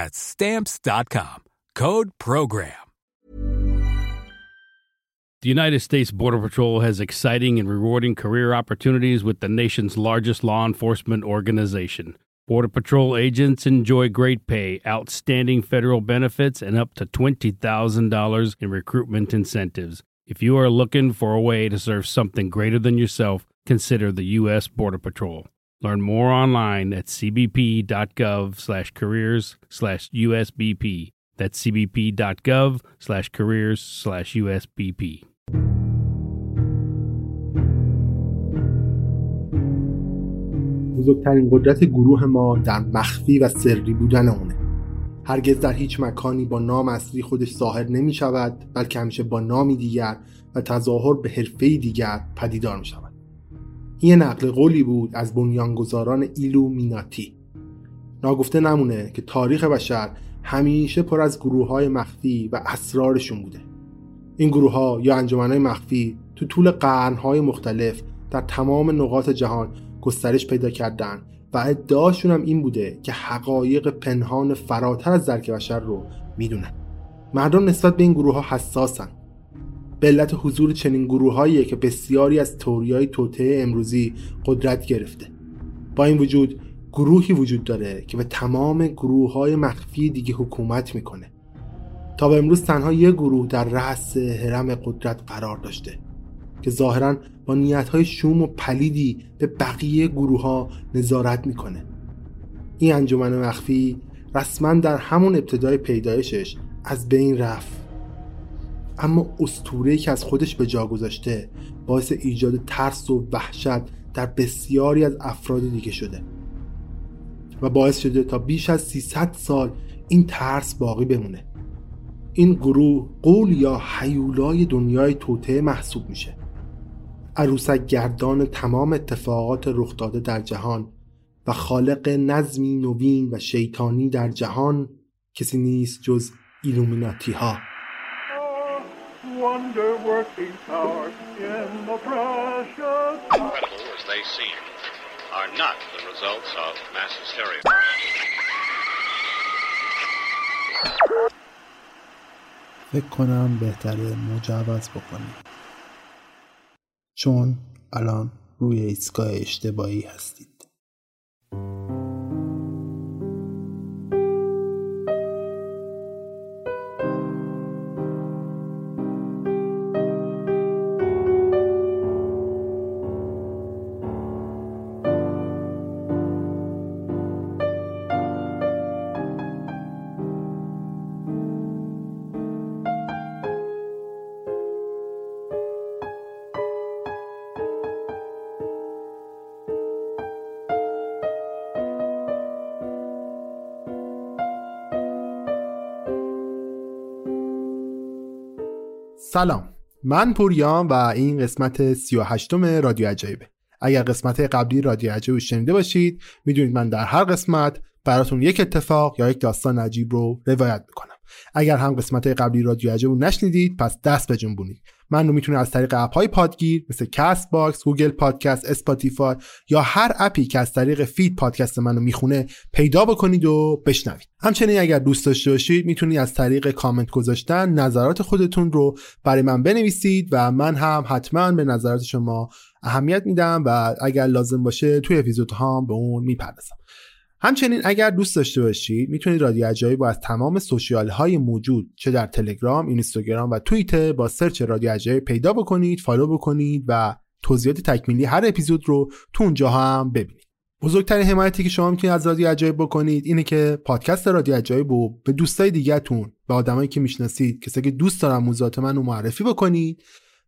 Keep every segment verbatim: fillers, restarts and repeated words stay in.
That's Stamps dot com. Code PROGRAM. The United States Border Patrol has exciting and rewarding career opportunities with the nation's largest law enforcement organization. Border Patrol agents enjoy great pay, outstanding federal benefits, and up to twenty thousand dollars in recruitment incentives. If you are looking for a way to serve something greater than yourself, consider the U S. Border Patrol. Learn more online at c b p dot gov slash careers slash U S B P. That's c b p dot gov slash careers slash U S B P. بزرگترین قدرت گروه ما در مخفی و سری بودن اونه. هرگز در هیچ مکانی با نام اصلی خودش ظاهر نمی شود، بلکه همیشه با نامی دیگر و تظاهر به حرفه‌ای دیگر پدیدار می شود. این نقل قولی بود از بنیانگذاران ایلومیناتی. ناگفته نمونه که تاریخ بشر همیشه پر از گروه‌های مخفی و اسرارشون بوده. این گروه‌ها یا انجمن‌های مخفی تو طول قرن‌های مختلف در تمام نقاط جهان گسترش پیدا کردن و ادعاشون هم این بوده که حقایق پنهان فراتر از درک بشر رو میدونن. مردم نسبت به این گروه ها حساسن. به علت حضور چنین گروه هاییه که بسیاری از تئوری‌های توطئه امروزی قدرت گرفته. با این وجود گروهی وجود داره که به تمام گروه های مخفی دیگه حکومت میکنه. تا به امروز تنها یک گروه در رأس هرم قدرت قرار داشته که ظاهراً با نیت‌های شوم و پلیدی به بقیه گروه‌ها نظارت می‌کنه. این انجمن مخفی رسماً در همون ابتدای پیدایشش از بین رفت. اما اسطوره‌ای که از خودش به جا گذاشته باعث ایجاد ترس و وحشت در بسیاری از افراد دیگه شده و باعث شده تا بیش از سیصد سال این ترس باقی بمونه. این گروه قول یا هیولای دنیای توطئه محسوب میشه. عروسک گردان تمام اتفاقات رخ داده در جهان و خالق نظمی نوین و شیطانی در جهان کسی نیست جز ایلومیناتی ها. فکر کنم بهتره مجوز بکنیم، چون الان روی ایستگاه اشتباهی هستید. سلام، من پوریام و این قسمت سی و هشتم رادیو عجایبه. اگر قسمت قبلی رادیو عجایب رو شنیده باشید میدونید من در هر قسمت براتون یک اتفاق یا یک داستان عجیب رو روایت میکنم اگر هم قسمت قبلی رادیو عجایب رو نشنیدید پس دست به جنبونید. من رو میتونید از طریق اپ‌های پادگیر مثل کست باکس، گوگل پادکست، اسپاتیفای یا هر اپی که از طریق فید پادکست منو میخونه پیدا بکنید و بشنوید. همچنین اگر دوست داشته باشید میتونید از طریق کامنت گذاشتن نظرات خودتون رو برای من بنویسید و من هم حتما به نظرات شما اهمیت میدم و اگر لازم باشه توی اپیزودهام به اون میپردازم. همچنین اگر دوست داشته باشید میتونید رادیو عجایب رو از تمام سوشیال های موجود چه در تلگرام، اینستاگرام و توییتر با سرچ رادیو عجایب پیدا بکنید، فالو بکنید و توضیحات تکمیلی هر اپیزود رو تو اونجا هم ببینید. بزرگترین حمایتی که شما میتونید از رادیو عجایب بکنید اینه که پادکست رادیو عجایب رو به دوستای دیگه‌تون، به آدمایی که میشناسید، کسایی که دوست دارن موضوعات منو معرفی بکنید.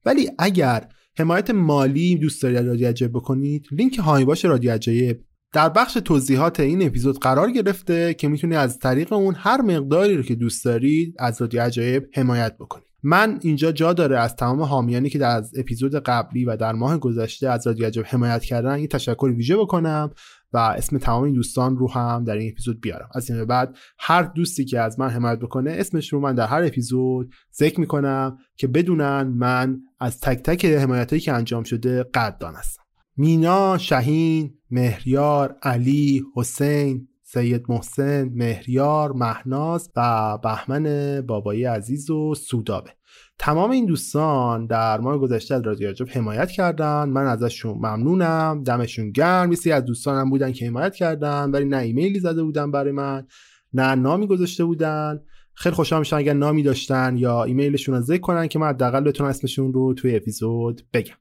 ولی اگر حمایت مالی دوست دارید رادیو عجایب بکنید، لینک هامی باش رادیو عجایب در بخش توضیحات این اپیزود قرار گرفته که میتونید از طریق اون هر مقداری رو که دوست دارید از رادیو عجایب حمایت بکنید. من اینجا جا داره از تمام حامیانی که در از اپیزود قبلی و در ماه گذشته از رادیو عجایب حمایت کردن یه تشکر ویژه بکنم و اسم تمام این دوستان رو هم در این اپیزود بیارم. از این به بعد هر دوستی که از من حمایت بکنه اسمش رو من در هر اپیزود ذکر میکنم که بدونن من از تک تک حمایتایی که انجام شده قدردان هستم. مینا، شاهین، مهریار، علی، حسین، سید محسن، مهریار، مهناز و بهمن بابایی عزیز و سودابه. تمام این دوستان در ماه گذشته از رادیو عجایب حمایت کردن. من ازشون ممنونم، دمشون گرم. بسیاری از دوستانم بودن که حمایت کردن ولی نه ایمیلی زده بودن برای من، نه نامی گذاشته بودن. خیلی خوشحال میشم اگر نامی داشتن یا ایمیلشون رو ذکر کنن که من حداقل بتونم اسمشون رو توی اپیزود بگم.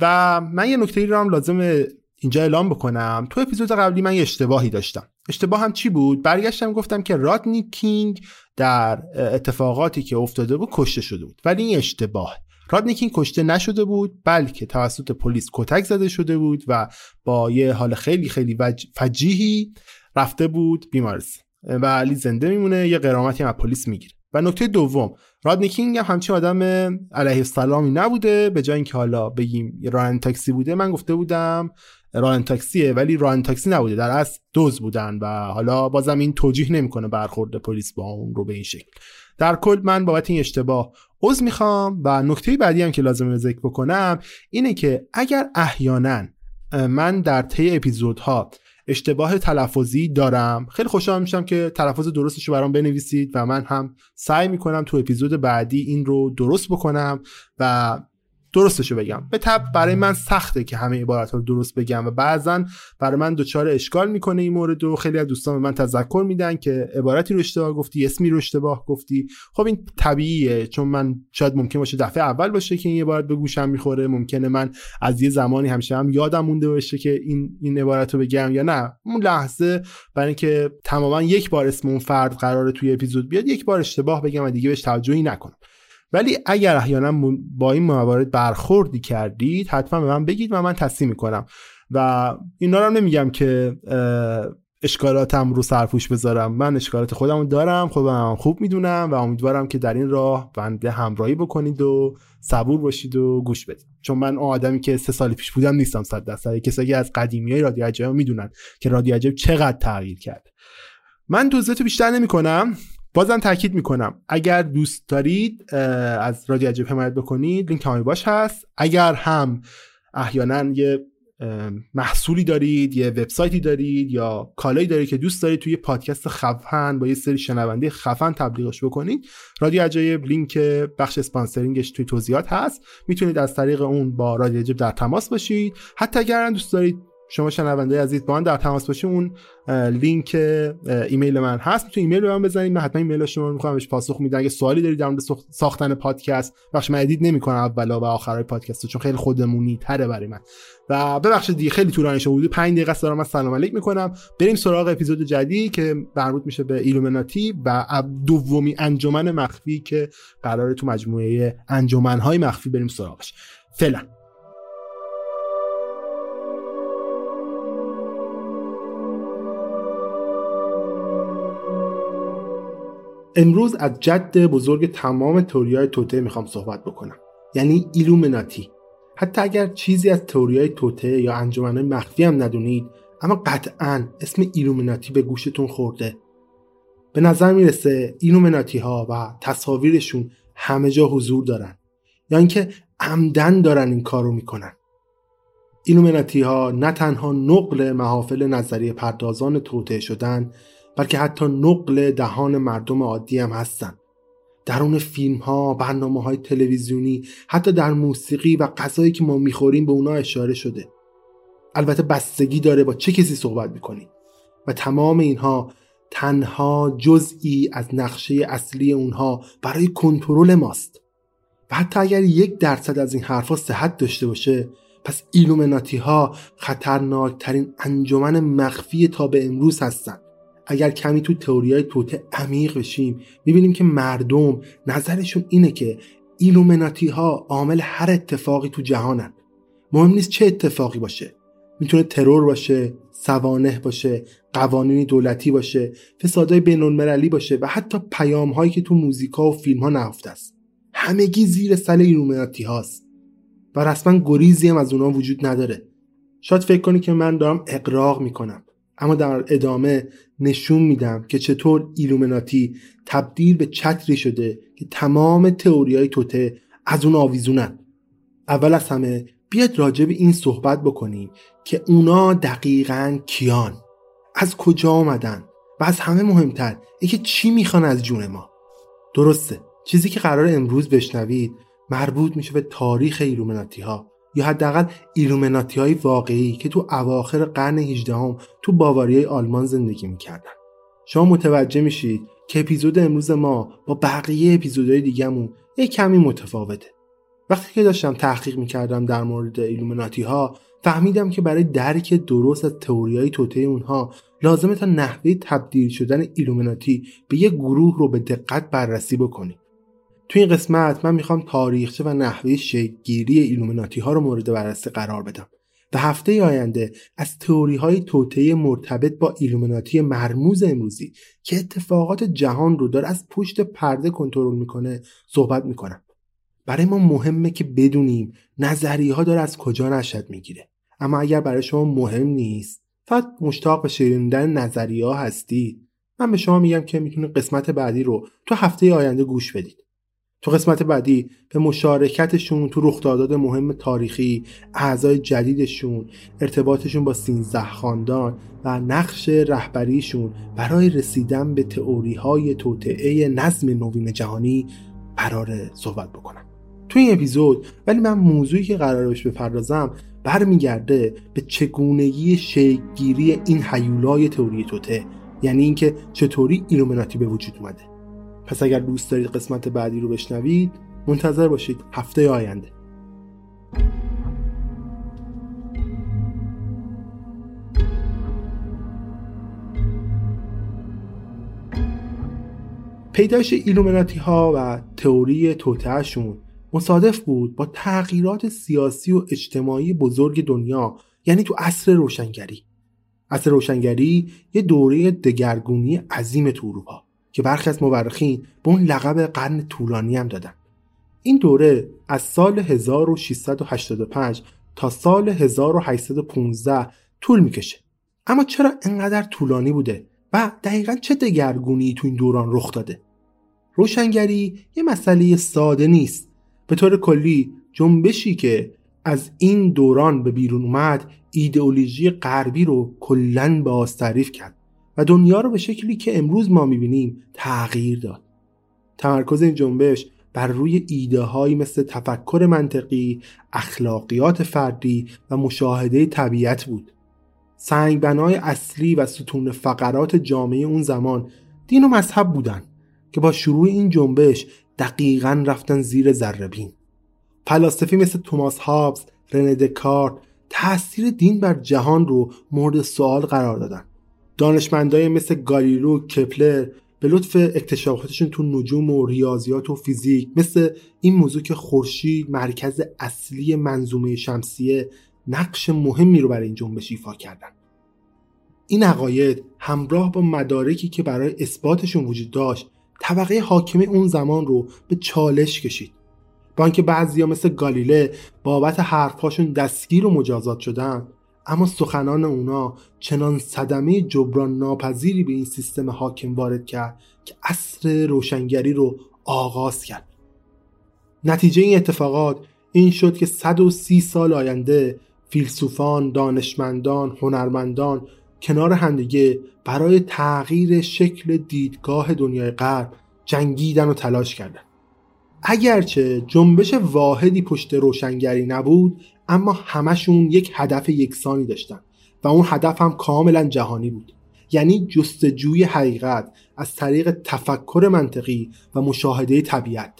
و من یه نکته‌ای رو هم لازمه اینجا اعلام بکنم. تو اپیزود قبلی من یه اشتباهی داشتم. اشتباه هم چی بود؟ برگشتم گفتم که رادنی کینگ در اتفاقاتی که افتاده بود کشته شده بود، ولی این اشتباه. رادنی کینگ کشته نشده بود بلکه توسط پلیس کتک زده شده بود و با یه حال خیلی خیلی فجیحی رفته بود بیمارستان و علی زنده میمونه، یه غرامتی هم از پلیس میگیره. و نکته دوم، رادنی کینگ هم همچین آدم علیه السلامی نبوده. به جای اینکه حالا بگیم راننده تاکسی بوده، من گفته بودم راننده تاکسیه ولی راننده تاکسی نبوده، در اصل دزد بودن و حالا بازم این توجیه نمیکنه برخورد پلیس با اون رو به این شکل. در کل من بابت این اشتباه عذر میخوام. و نکته بعدی هم که لازمه ذکر بکنم اینه که اگر احیانا من در طی اپیزودها اشتباه تلفظی دارم، خیلی خوشحال میشم که تلفظ درستش رو برام بنویسید و من هم سعی میکنم تو اپیزود بعدی این رو درست بکنم و درستش رو بگم. به طب برای من سخته که همه عبارات رو درست بگم و بعضن برای من دوچار اشکال میکنه این مورد رو. خیلی از دوستان به من تذکر میدن که عبارتی رو اشتباه گفتی، اسمی رو اشتباه گفتی. خب این طبیعیه، چون من شاید ممکن باشه دفعه اول باشه که این عبارت به گوشم میخوره، ممکنه من از یه زمانی همیشه هم یادم مونده باشه که این این عبارت رو بگم یا نه اون لحظه، برای اینکه تماما یک بار اسم اون فرد قراره توی اپیزود بیاد یک بار اشتباه بگم و دیگه بهش توجهی نکنم. ولی اگر احیانا با این موارد برخوردی کردید حتما به من بگید و من تصحیح میکنم. و اینا رو نمیگم که اشکالاتم رو سرپوش بذارم، من اشکالات خودم رو دارم، خودم خوب میدونم و امیدوارم که در این راه بنده همراهی بکنید و صبور باشید و گوش بدید، چون من اون آدمی که سه سال پیش بودم نیستم. صد درصد کسایی از قدیمیای رادیو عجایب میدونن که رادیو عجایب چقدر تغییر کرده. من توضیحات بیشتر نمیکنم. بازم تاکید میکنم اگر دوست دارید از رادیو عجایب حمایت بکنید لینک هامی باش هست. اگر هم احیانا یه محصولی دارید، یه وبسایتی دارید یا کالایی دارید که دوست دارید توی پادکست خفن با یه سری شنونده خفن تبلیغش بکنید، رادیو عجایب لینک بخش اسپانسرینگش توی توضیحات هست، میتونید از طریق اون با رادیو عجایب در تماس باشید. حتی اگر هم دوست دارید شما شنونده عزیز با من در تماس باشیم، اون لینک ایمیل من هست، میتونید ایمیل به من بزنید، من حتما ایمیل شما رو میخوام بهش پاسخ میدم. اگه سوالی دارید در مورد ساختن پادکست، بخش من ادیت نمیکنم اولا و آخرای پادکست چون خیلی خودمونی تره برای من و ببخشید دیگه خیلی طولانی شده، حدود پنج دقیقه است. دارم من سلام علیک میکنم. بریم سراغ اپیزود جدید که مربوط میشه به ایلومیناتی و دومی انجمن مخفی که قراره تو مجموعه انجمن های مخفی بریم سراغش. فعلا امروز از جد بزرگ تمام تئوری‌های توطئه میخوام صحبت بکنم، یعنی ایلومیناتی. حتی اگر چیزی از تئوری‌های توطئه یا انجمن‌های مخفی هم ندونید، اما قطعاً اسم ایلومیناتی به گوشتون خورده. به نظر میرسه ایلومیناتی ها و تصاویرشون همه جا حضور دارن، یا اینکه عمدن دارن این کارو میکنن. ایلومیناتی ها نه تنها نقل محافل نظریه پردازان توطئه شدن، بلکه حتی نقل دهان مردم عادی هم هستن. در اون فیلم ها، برنامه های تلویزیونی، حتی در موسیقی و غذایی که ما میخوریم به اونا اشاره شده. البته بستگی داره با چه کسی صحبت میکنی و تمام اینها تنها جزئی از نقشه اصلی اونها برای کنترل ماست. و حتی اگر یک درصد از این حرفا صحت داشته باشه، پس ایلومیناتی ها خطرناک ترین انجمن مخفی تا به امروز هستن. اگر کمی تو تئوریای توطئه عمیق بشیم، میبینیم که مردم نظرشون اینه که ایلومیناتی ها عامل هر اتفاقی تو جهانن. مهم نیست چه اتفاقی باشه. میتونه ترور باشه، سوانح باشه، قوانین دولتی باشه، فسادهای بین‌المللی باشه و حتی پیام‌هایی که تو موزیکا و فیلم‌ها نهفته است. همگی زیر سل ایلومیناتی هاست و رسما گریزی هم از اونها وجود نداره. شاید فکر کنی که من دارم اقراق میکنم، اما در ادامه نشون میدم که چطور ایلومیناتی تبدیل به چتری شده که تمام تئوری‌های توطئه از اون آویزونن. اول از همه بیاد راجع به این صحبت بکنیم که اونا دقیقاً کیان، از کجا آمدن و از همه مهمتر اینکه چی میخوان از جون ما. درسته چیزی که قرار امروز بشنوید مربوط میشه به تاریخ ایلومیناتی ها، یا حداقل ایلومیناتی های واقعی که تو اواخر قرن هجدهم تو باواریای آلمان زندگی میکردن. شما متوجه میشید که اپیزود امروز ما با بقیه اپیزودهای دیگه‌مون یک کمی متفاوته. وقتی که داشتم تحقیق میکردم در مورد ایلومیناتی ها، فهمیدم که برای درک درست از تئوریای توطئه اونها لازمه تا نحوه تبدیل شدن ایلومیناتی به یک گروه رو به دقت بررسی بکنیم. تو این قسمت من میخوام تاریخچه و نحوه شکل‌گیری ایلومیناتی ها رو مورد بررسی قرار بدم. در هفته آینده از تئوری های توطئه مرتبط با ایلومیناتی مرموز امروزی که اتفاقات جهان رو داره از پشت پرده کنترل میکنه صحبت میکنم. برای ما مهمه که بدونیم نظریه ها داره از کجا نشأت میگیره. اما اگر برای شما مهم نیست، فقط مشتاق به شنیدن نظریه ها هستی، من به شما میگم که میتونید قسمت بعدی رو تو هفته آینده گوش بدید. تو قسمت بعدی به مشارکتشون تو رخدادات مهم تاریخی، اعضای جدیدشون، ارتباطشون با سیزده خاندان و نقش رهبریشون برای رسیدن به تئوری های توطئه نظم نوین جهانی قراره صحبت بکنم. تو این اپیزود ولی من موضوعی که قراره بهش بپردازم برمیگرده به چگونگی شکل‌گیری این هیولای تئوری توطئه، یعنی اینکه چطوری ایلومیناتی به وجود اومده. پس اگر دوست دارید قسمت بعدی رو بشنوید، منتظر باشید هفته آینده. پیدایش ایلومیناتی ها و تئوری توطئه شون مصادف بود با تغییرات سیاسی و اجتماعی بزرگ دنیا، یعنی تو عصر روشنگری. عصر روشنگری یه دوره دگرگونی عظیم تو اروپا که برخی از مورخین به اون لقب قرن طولانی هم دادن. این دوره از سال هزار و ششصد و هشتاد و پنج تا سال هزار و هشتصد و پانزده طول میکشه. اما چرا اینقدر طولانی بوده و دقیقاً چه دگرگونی تو این دوران رخ داده؟ روشنگری یه مسئله ساده نیست. به طور کلی جنبشی که از این دوران به بیرون اومد ایدئولوژی غربی رو کلاً به آستریف کرد و دنیا رو به شکلی که امروز ما می‌بینیم تغییر داد. تمرکز این جنبش بر روی ایده‌هایی مثل تفکر منطقی، اخلاقیات فردی و مشاهده طبیعت بود. سنگبنای اصلی و ستون فقرات جامعه اون زمان دین و مذهب بودن که با شروع این جنبش دقیقاً رفتن زیر ذره‌بین. فلاسفی مثل توماس هابز، رنه دکارت تأثیر دین بر جهان رو مورد سوال قرار دادن. دانشمندای مثل گالیلو، کپلر به لطف اکتشافاتشون تو نجوم و ریاضیات و فیزیک، مثل این موضوع که خورشید مرکز اصلی منظومه شمسیه، نقش مهمی رو برای این جنبش ایفا کردن. این عقاید همراه با مدارکی که برای اثباتشون وجود داشت، طبقه حاکمه اون زمان رو به چالش کشید. با اینکه بعضیا مثل گالیله بابت حرف‌هاشون دستگیر و مجازات شدن، اما سخنان اونا چنان صدمه جبران ناپذیری به این سیستم حاکم وارد کرد که عصر روشنگری رو آغاز کرد. نتیجه این اتفاقات این شد که صد و سی سال آینده فیلسوفان، دانشمندان، هنرمندان کنار همدیگه برای تغییر شکل دیدگاه دنیای غرب جنگیدن و تلاش کردن. اگرچه جنبش واحدی پشت روشنگری نبود، اما همشون یک هدف یکسانی داشتن و اون هدف هم کاملا جهانی بود، یعنی جستجوی حقیقت از طریق تفکر منطقی و مشاهده طبیعت.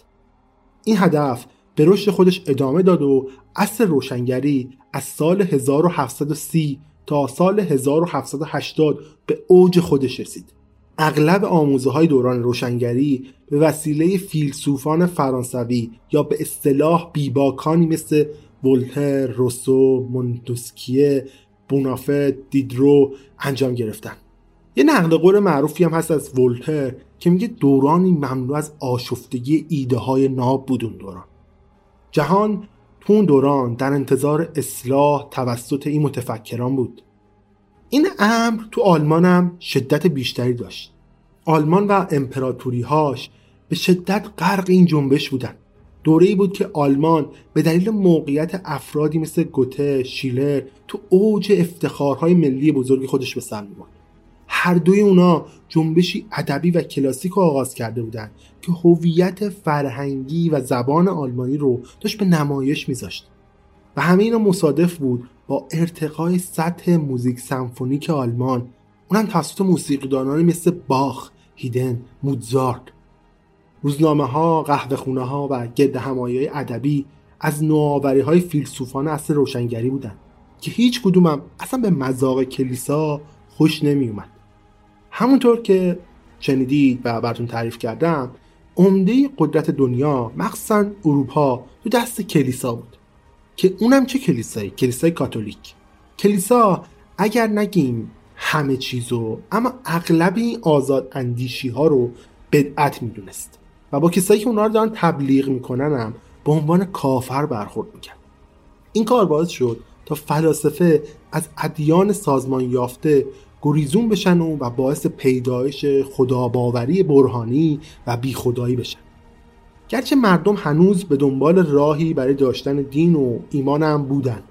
این هدف به رشد خودش ادامه داد و عصر روشنگری از سال هزار و هفتصد و سی تا سال هزار و هفتصد و هشتاد به اوج خودش رسید. اغلب آموزه های دوران روشنگری به وسیله فیلسوفان فرانسوی یا به اصطلاح بیباکانی مثل ولتر، روسو، مونتسکیه، بونافه، دیدرو انجام گرفتن. یه نقل قول معروفی هم هست از ولتر که میگه دورانی مملو از آشفتگی ایده های ناب بود اون دوران. جهان تو اون دوران در انتظار اصلاح توسط این متفکران بود. این امر تو آلمان هم شدت بیشتری داشت. آلمان و امپراتوری‌هاش به شدت غرق این جنبش بودن. دوره‌ای بود که آلمان به دلیل موقعیت افرادی مثل گوته، شیلر تو اوج افتخارهای ملی بزرگ خودش به سر می‌برد. هر دوی اونا جنبشی ادبی و کلاسیک رو آغاز کرده بودند که هویت فرهنگی و زبان آلمانی رو داشت به نمایش می‌ذاشت. و همه اینا مصادف بود با ارتقای سطح موزیک سمفونیک آلمان، اونم توسط موسیقیدانانی مثل باخ، هیدن، موزارت. روزنامه‌ها، قهوه‌خونه‌ها و گردهمایی‌های ادبی از نوآوری‌های فیلسوفان عصر روشنگری بودند که هیچ کدومم اصلا به مذاق کلیسا خوش نمی‌اومد. همونطور که شنیدید و براتون تعریف کردم، عمده قدرت دنیا مخصوصاً اروپا تو دست کلیسا بود، که اونم چه کلیسایی؟ کلیسای کاتولیک. کلیسا اگر نگیم همه چیزو، اما اغلب این آزاد اندیشی ها رو بدعت میدونست و با کسایی که اونها رو دارن تبلیغ میکنن هم به عنوان کافر برخورد میکرد. این کار باعث شد تا فلاسفه از ادیان سازمان یافته گریزون بشن و, و باعث پیدایش خداباوری برهانی و بیخدایی بشن. گرچه مردم هنوز به دنبال راهی برای داشتن دین و ایمان هم بودن.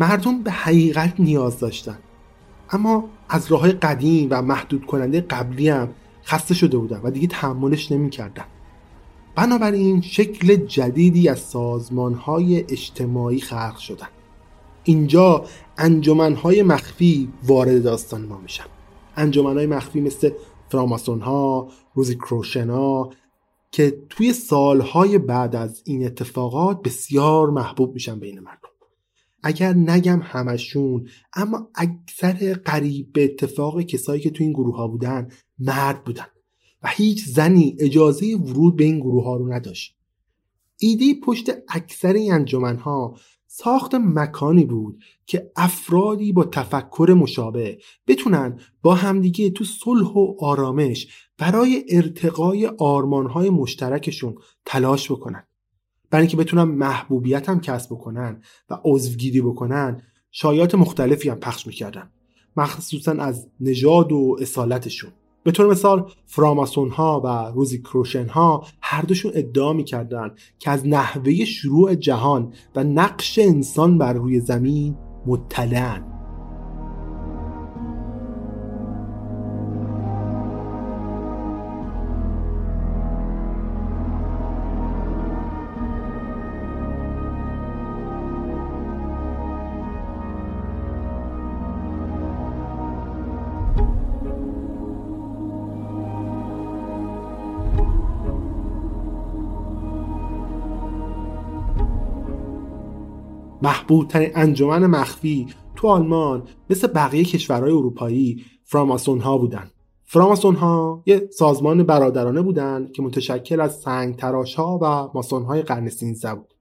مردم به حقیقت نیاز داشتن، اما از راه‌های قدیم و محدود کننده قبلی هم خسته شده بودن و دیگه تحملش نمی کردن. بنابراین شکل جدیدی از سازمان‌های اجتماعی خلق شدن. اینجا انجمن‌های مخفی وارد داستان ما میشن. انجمن‌های مخفی مثل فراماسون ها، روزا کروشن ها، که توی سالهای بعد از این اتفاقات بسیار محبوب میشن بین مردم. اگر نگم همشون، اما اکثر قریب به اتفاق کسایی که توی این گروه ها بودن مرد بودن و هیچ زنی اجازه ورود به این گروه ها رو نداشت. ایده پشت اکثر این انجمن ها ساخت مکانی بود که افرادی با تفکر مشابه بتونن با همدیگه تو صلح و آرامش برای ارتقای آرمان‌های مشترکشون تلاش بکنن. برای اینکه بتونن محبوبیت هم کسب بکنن و عضوگیری بکنن، شایعات مختلفی هم پخش می‌کردن، مخصوصاً از نژاد و اصالتشون. به طور مثال فراماسون‌ها و روزا کروشن‌ها هر دوشون ادعا می‌کردن که از نحوه شروع جهان و نقش انسان بر روی زمین مطلعن. محبوب‌ترین انجمن مخفی تو آلمان مثل بقیه کشورهای اروپایی فراماسون ها بودن. فراماسون ها یه سازمان برادرانه بودن که متشکل از سنگ تراش ها و ماسون های قرن سیزدهم بود.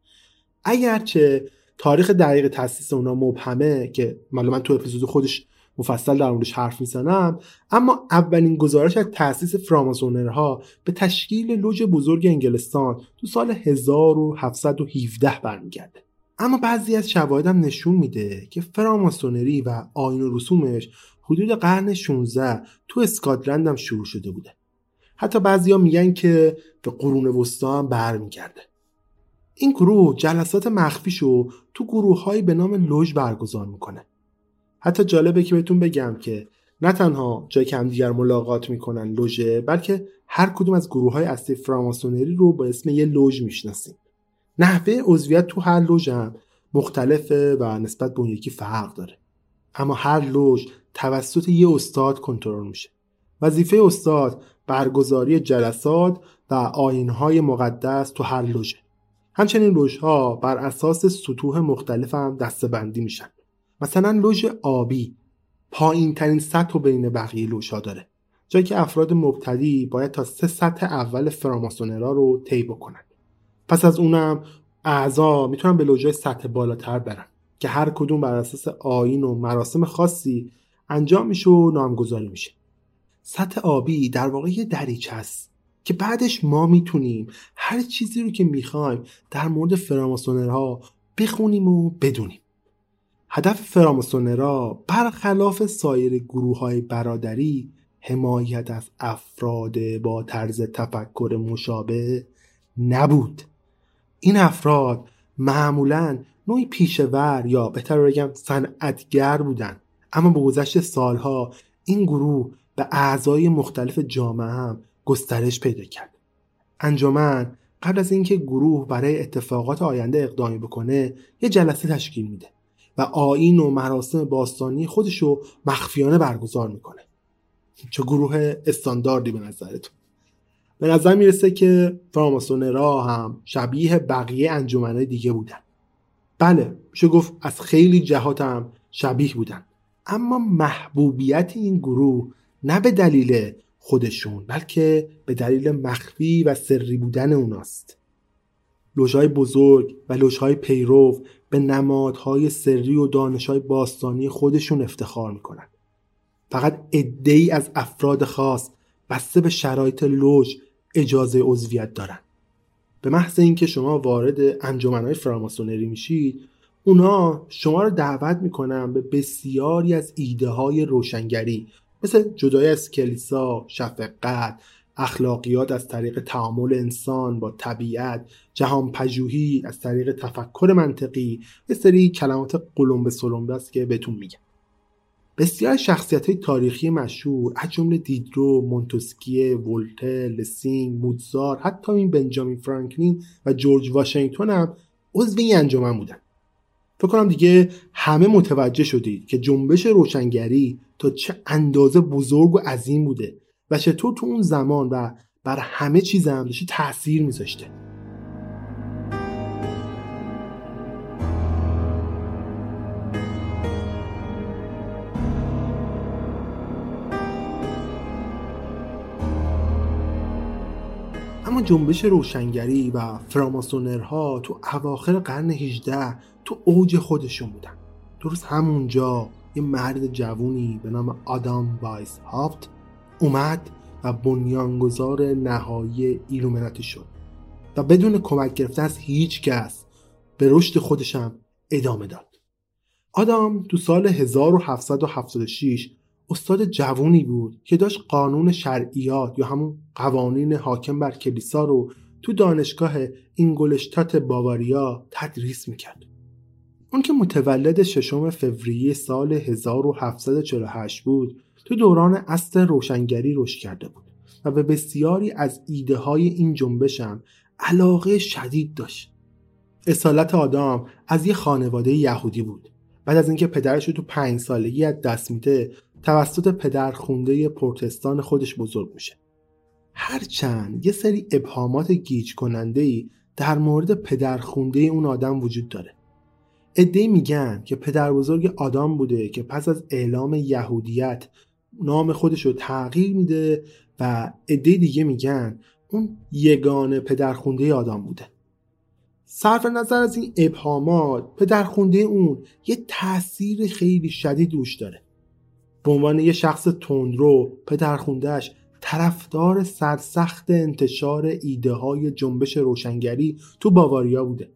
اگرچه تاریخ دقیق تأسیس اونا مبهمه که معلوماً تو اپیزود خودش مفصل در موردش حرف میزنم، اما اولین گزارش از تأسیس فراماسونرها به تشکیل لوژ بزرگ انگلستان تو سال هزار و هفتصد و هفده برمیگرده. اما بعضی از شواهدم نشون میده که فراماسونری و آیین و رسومش حدود قرن شانزده تو اسکاتلند هم شروع شده بوده. حتی بعضیا میگن که به قرون وسطا هم برمیگرده. این گروه جلسات مخفیشو تو گروه‌هایی به نام لوژ برگزار میکنه. حتی جالبه که بهتون بگم که نه تنها جایی که همدیگر ملاقات میکنن لوژه، بلکه هر کدوم از گروه‌های اصلی فراماسونری رو با اسم یه لوژ میشناسیم. نحوه عضویت تو هر لوژ هم مختلفه و نسبت به اون یکی فرق داره. اما هر لوژ توسط یه استاد کنترل میشه. وظیفه استاد برگزاری جلسات و آیین‌های مقدس تو هر لوژه. همچنین لوژها بر اساس سطوح مختلف هم دسته‌بندی میشن. مثلا لوژ آبی پایین ترین سطح بین بقیه لوژها داره، جایی که افراد مبتدی باید تا سه سطح اول فراماسونرا رو طی بکنن. پس از اونم اعضا میتونن به لوژهای سطح بالاتر برن که هر کدوم بر اساس آیین و مراسم خاصی انجام میشه و نامگذاری میشه. سطح آبی در واقع یه دریچه است که بعدش ما میتونیم هر چیزی رو که میخوایم در مورد فراماسونرها بخونیم و بدونیم. هدف فراماسونرها برخلاف سایر گروه‌های برادری حمایت از افراد با طرز تفکر مشابه نبود. این افراد معمولاً نوعی پیشه‌ور یا بهتر بگم صنعتگر بودند، اما با گذشت سالها این گروه به اعضای مختلف جامعه هم گسترش پیدا کرد. انجمن قبل از اینکه گروه برای اتفاقات آینده اقدامی بکنه، یه جلسه تشکیل میده و آیین و مراسم باستانی خودشو مخفیانه برگزار میکنه. چه گروه استانداردی به نظرتون؟ به نظر میرسه که فراماسونرها هم شبیه بقیه انجمن‌های دیگه بودن. بله، میشه گفت از خیلی جهات هم شبیه بودن. اما محبوبیت این گروه نه به دلیل خودشون، بلکه به دلیل مخفی و سری بودن اوناست. لوژهای بزرگ و لوژهای پیرو به نمادهای سری و دانش‌های باستانی خودشون افتخار میکنن. فقط عده‌ای از افراد خاص بسته به شرایط لوژ اجازه عضویت دارن. به محض اینکه شما وارد انجمن‌های فراماسونری میشید، اونا شما رو دعوت میکنن به بسیاری از ایده‌های روشنگری، مثل جدایی از کلیسا، شفقت، اخلاقیات از طریق تعامل انسان با طبیعت، جهان‌پژوهی از طریق تفکر منطقی، یه سری کلمات قلمبه سلمبه است که بهتون میگم. بسیار شخصیت‌های تاریخی مشهور از جمله دیدرو، مونتسکیه، ولتر، لسینگ، موزار، حتی این بنجامین فرانکلین و جورج واشنگتن هم عضو این انجمن بودن. فکر کنم دیگه همه متوجه شدید که جنبش روشنگری تا چه اندازه بزرگ و عظیم بوده و چطور تو اون زمان و بر همه چیز هم داشته تأثیر میذاشته. اما جنبش روشنگری و فراماسونرها تو اواخر قرن هجدهم تو اوج خودشون بودن. درست همونجا یه مرد جوونی به نام آدام وایسهافت اومد و بنیانگذار نهایی ایلومیناتی شد و بدون کمک گرفتن از هیچ کس به رشد خودش هم ادامه داد. آدام تو سال هزار و هفتصد و هفتاد و شش استاد جوونی بود که داشت قانون شرعیات یا همون قوانین حاکم بر کلیسا رو تو دانشگاه اینگولشتات باواریا تدریس میکرد. اون که متولد ششم فوریه سال هزار و هفتصد و چهل و هشت بود، تو دوران عصر روشنگری رشد کرده بود و به بسیاری از ایده های این جنبش هم علاقه شدید داشت. اصالت آدام از یه خانواده یهودی بود. بعد از اینکه پدرش رو تو پنج سالگی از دست میده، توسط پدرخوانده پروتستان خودش بزرگ میشه. هرچند یه سری ابهامات گیج کننده‌ای در مورد پدرخوانده اون آدم وجود داره. عده‌ای میگن که پدر بزرگ آدام بوده که پس از اعلام یهودیت نام خودش رو تغییر میده و عده‌ای دیگه میگن اون یگانه پدرخوانده آدام بوده. صرف نظر از این ابهامات، پدرخوانده اون یه تأثیر خیلی شدید روش داره. به عنوان یه شخص تندرو، پدرخوندهش طرفدار سرسخت انتشار ایده‌های جنبش روشنگری تو باواریا بوده.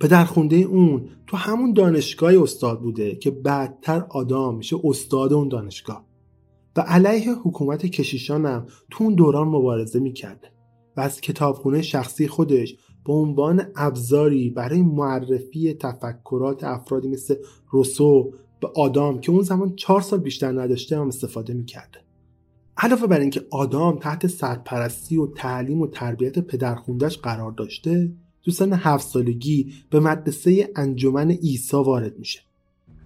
پدرخوانده اون تو همون دانشگاه استاد بوده که بعدتر آدام میشه استاد اون دانشگاه و علیه حکومت کشیشانم تو اون دوران مبارزه میکرده و از کتابخونه شخصی خودش به عنوان ابزاری برای معرفی تفکرات افرادی مثل روسو به آدام که اون زمان چهار سال بیشتر نداشته هم استفاده میکرده. علاوه بر اینکه آدام تحت سرپرستی و تعلیم و تربیت پدرخونده‌اش قرار داشته، تو سن هفت سالگی به مدرسه انجمن عیسی وارد میشه.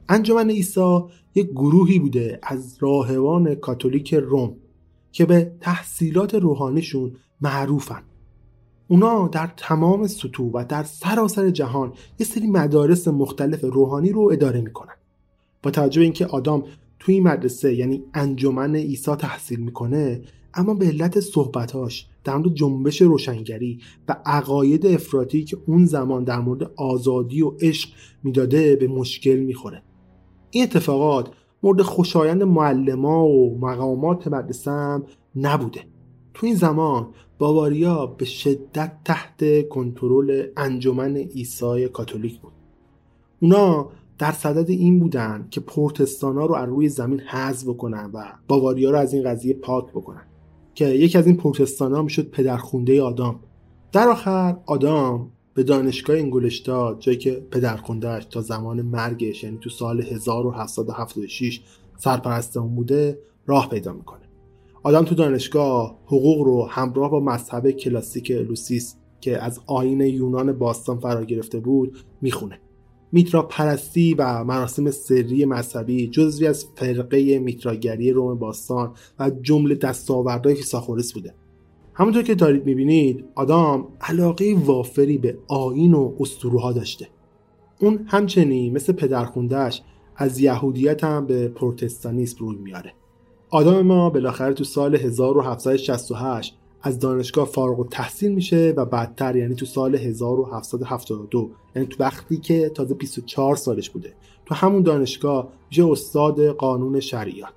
انجمن عیسی یک گروهی بوده از راهبان کاتولیک روم که به تحصیلات روحانیشون معروفن. اونا در تمام سطوح و در سراسر جهان یه سری مدارس مختلف روحانی رو اداره میکنن. با توجه به اینکه آدام توی مدرسه یعنی انجمن عیسی تحصیل میکنه، اما به علت صحبتاش در مورد جنبش روشنگری و عقاید افراطی که اون زمان در مورد آزادی و عشق میداده به مشکل میخوره. این اتفاقات مورد خوشایند معلما و مقامات مدرسه هم نبوده. تو این زمان باواریا به شدت تحت کنترل انجمن عیسی کاتولیک بود. اونا در صدد این بودن که پروتستانا رو از روی زمین حذف کنن و باواریا رو از این قضیه پاک بکنن که یکی از این پروتستانا میشد پدرخوانده آدام. در آخر آدام به دانشگاه اینگولشتات، جایی که پدرخونده‌اش تا زمان مرگش یعنی تو سال هزار و هفتصد و هفتاد و شش سرپرست اون بوده، راه پیدا میکنه. آدام تو دانشگاه حقوق رو همراه با مذهب کلاسیک لوسیس که از آیین یونان باستان فرا گرفته بود میخونه. میترا پرستی و مراسم سری مذهبی جزوی از فرقه میتراگری روم باستان و جمله دستاوردهای فیثاغورس بوده. همونطور که دارید میبینید آدام علاقه وافری به آیین و اسطوره‌ها داشته. اون همچنین مثل پدرخونده‌اش از یهودیت هم به پروتستانیسم روی میاره. آدام ما بالاخره تو سال هزار و هفتصد و شصت و هشت از دانشگاه فارغ التحصیل میشه و بعدتر یعنی تو سال هزار و هفتصد و هفتاد و دو یعنی تو وقتی که تازه بیست و چهار سالش بوده تو همون دانشگاه میشه استاد قانون شریعت.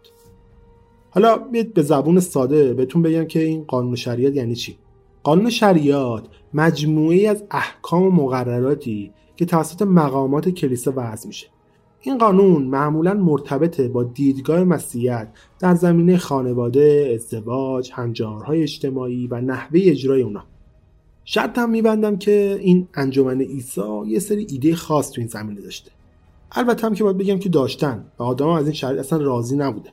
حالا بیاید به زبون ساده بهتون بگم که این قانون شریعت یعنی چی. قانون شریعت مجموعه‌ای از احکام و مقرراتی که توسط مقامات کلیسا وضع میشه. این قانون معمولاً مرتبطه با دیدگاه مسیحیت در زمینه خانواده، ازدواج، هنجارهای اجتماعی و نحوه اجرای اونا. شرط هم میبندم که این انجمن عیسی یه سری ایده خاص تو این زمینه داشته. البته هم که باید بگم که داشتن و آدم از این شرط اصلا راضی نبوده.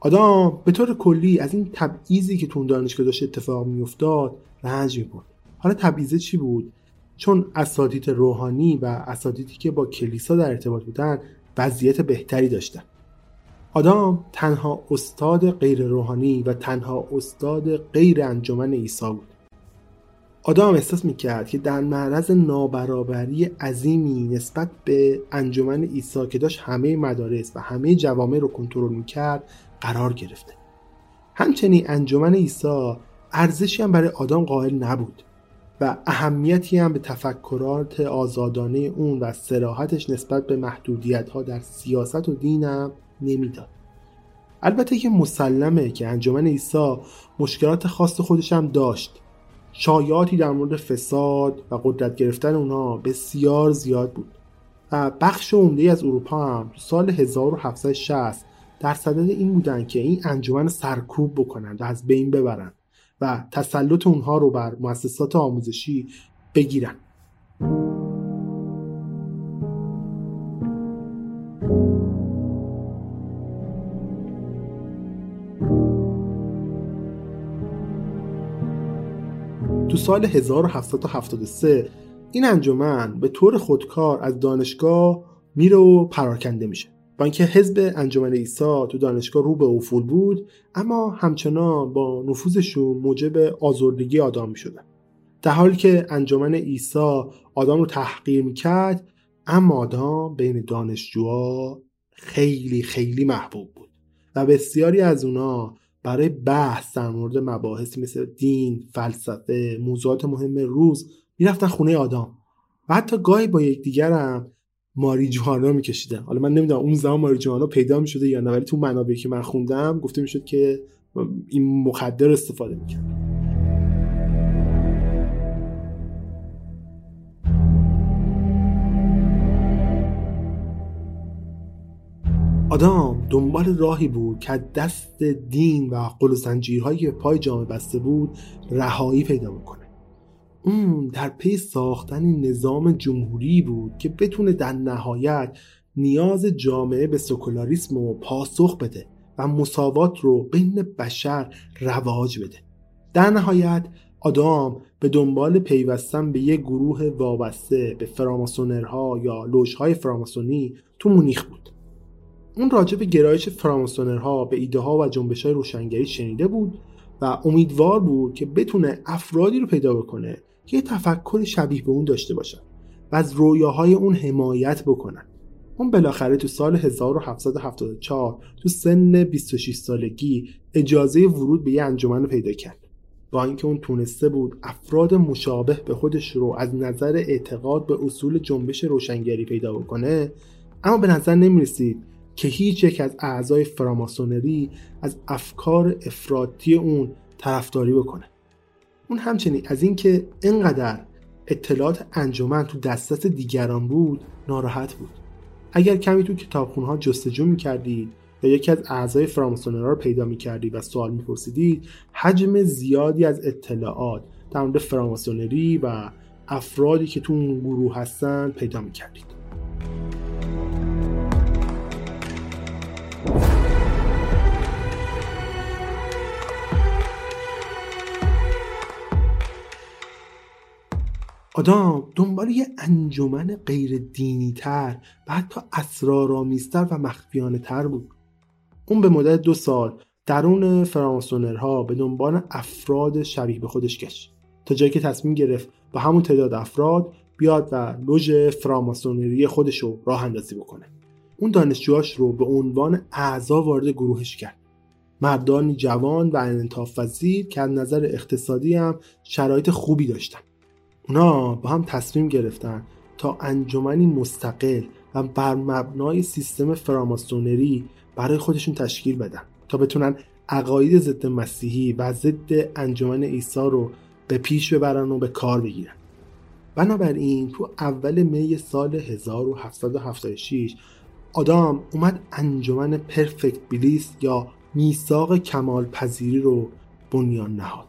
آدم به طور کلی از این تبعیضی که تو دانشگاه داشت اتفاق میافتاد رنج می‌برد. حالا تبعیض چی بود؟ چون اساتید روحانی و اساتیدی که با کلیسا در ارتباط بودن وضعیت بهتری داشتن. آدام تنها استاد غیر روحانی و تنها استاد غیر انجمن عیسی بود. آدام احساس میکرد که در معرض نابرابری عظیمی نسبت به انجمن عیسی که داشت همه مدارس و همه جوامع رو کنترل میکرد قرار گرفته. همچنین انجمن عیسی ارزشی هم برای آدام قائل نبود و اهمیتی هم به تفکرات آزادانه اون و صراحتش نسبت به محدودیت‌ها در سیاست و دینم نمیداد. البته که مسلمه که انجمن عیسی مشکلات خاص خودش هم داشت. شایعاتی در مورد فساد و قدرت گرفتن اونها بسیار زیاد بود و بخش عمده‌ای از اروپا هم سال هزار و هفتصد و شصت در صدد این بودن که این انجمن سرکوب بکنن و از بین ببرن و تسلط اونها رو بر مؤسسات آموزشی بگیرن. تو سال هزار و هفتصد و هفتاد و سه این انجمن به طور خودکار از دانشگاه میره و پراکنده میشه. با اینکه حزب انجمن عیسی تو دانشگاه رو به افول بود، اما همچنان با نفوذشون موجب آزردگی آدام می‌شدن. در حالی که انجمن عیسی آدام رو تحقیر می‌کرد، اما آدام بین دانشجوها خیلی خیلی محبوب بود و بسیاری از اونا برای بحث در مورد مباحثی مثل دین، فلسفه، موضوعات مهم روز می‌رفتن خونه آدام و حتی گاهی با یکدیگر هم ماری جوانا میکشیدن. حالا من نمیدونم اون زمان ماری جوانا پیدا میشده یا نه، ولی تو منابعی که من خوندم گفته میشد که این مخدر استفاده میکرد. آدام دنبال راهی بود که دست دین و قل و زنجیرهایی که پای جامعه بسته بود رهایی پیدا بکنه. اون در پی ساختن نظام جمهوری بود که بتونه در نهایت نیاز جامعه به سکولاریسم رو پاسخ بده و مساوات رو بین بشر رواج بده. در نهایت آدام به دنبال پیوستن به یک گروه وابسته به فراماسونرها یا لوژهای فراماسونی تو مونیخ بود. اون راجع به گرایش فراماسونرها به ایده‌ها و جنبش‌های روشنگری شنیده بود و امیدوار بود که بتونه افرادی رو پیدا بکنه که تفکر شبیه به اون داشته باشن و از رویاهای اون حمایت بکنن. اون بالاخره تو سال هزار و هفتصد و هفتاد و چهار تو سن بیست و شش سالگی اجازه ورود به یه انجمن رو پیدا کرد. با اینکه اون تونسته بود افراد مشابه به خودش رو از نظر اعتقاد به اصول جنبش روشنگری پیدا بکنه، اما به نظر نمی‌رسید که هیچ یک از اعضای فراماسونری از افکار افراطی اون طرفداری بکنه. اون همچنین از اینکه اینقدر اطلاعات انجمن تو دسترس دیگران بود ناراحت بود. اگر کمی تو کتابخونه‌ها جستجو می‌کردید یا یکی از اعضای فراماسونرها رو پیدا می‌کردید و سوال می‌پرسیدید، حجم زیادی از اطلاعات در مورد فراماسونری و افرادی که تو اون گروه هستن پیدا می‌کردید. آدام دنبال یه انجمن غیر دینی تر و حتی اسرارآمیزتر و مخفیانه تر بود. اون به مدت دو سال درون فراماسونرها به دنبال افراد شبیه به خودش گشت تا جایی که تصمیم گرفت با همون تعداد افراد بیاد و لوژ فراماسونری خودش رو راه اندازی بکنه. اون دانشجوهاش رو به عنوان اعضا وارد گروهش کرد. مردانی جوان و انعطاف‌پذیر که از نظر اقتصادی هم شرایط خوبی داشتن. اونا با هم تصمیم گرفتن تا انجمنی مستقل و بر مبنای سیستم فراماسونری برای خودشون تشکیل بدن تا بتونن عقاید ضد مسیحی و ضد انجمن عیسی رو به پیش ببرن و به کار بگیرن. بنابراین تو اول می سال هزار و هفتصد و هفتاد و شش آدام اومد انجمن پرفکت بلیست یا میثاق کمال پذیری رو بنیان نهاد.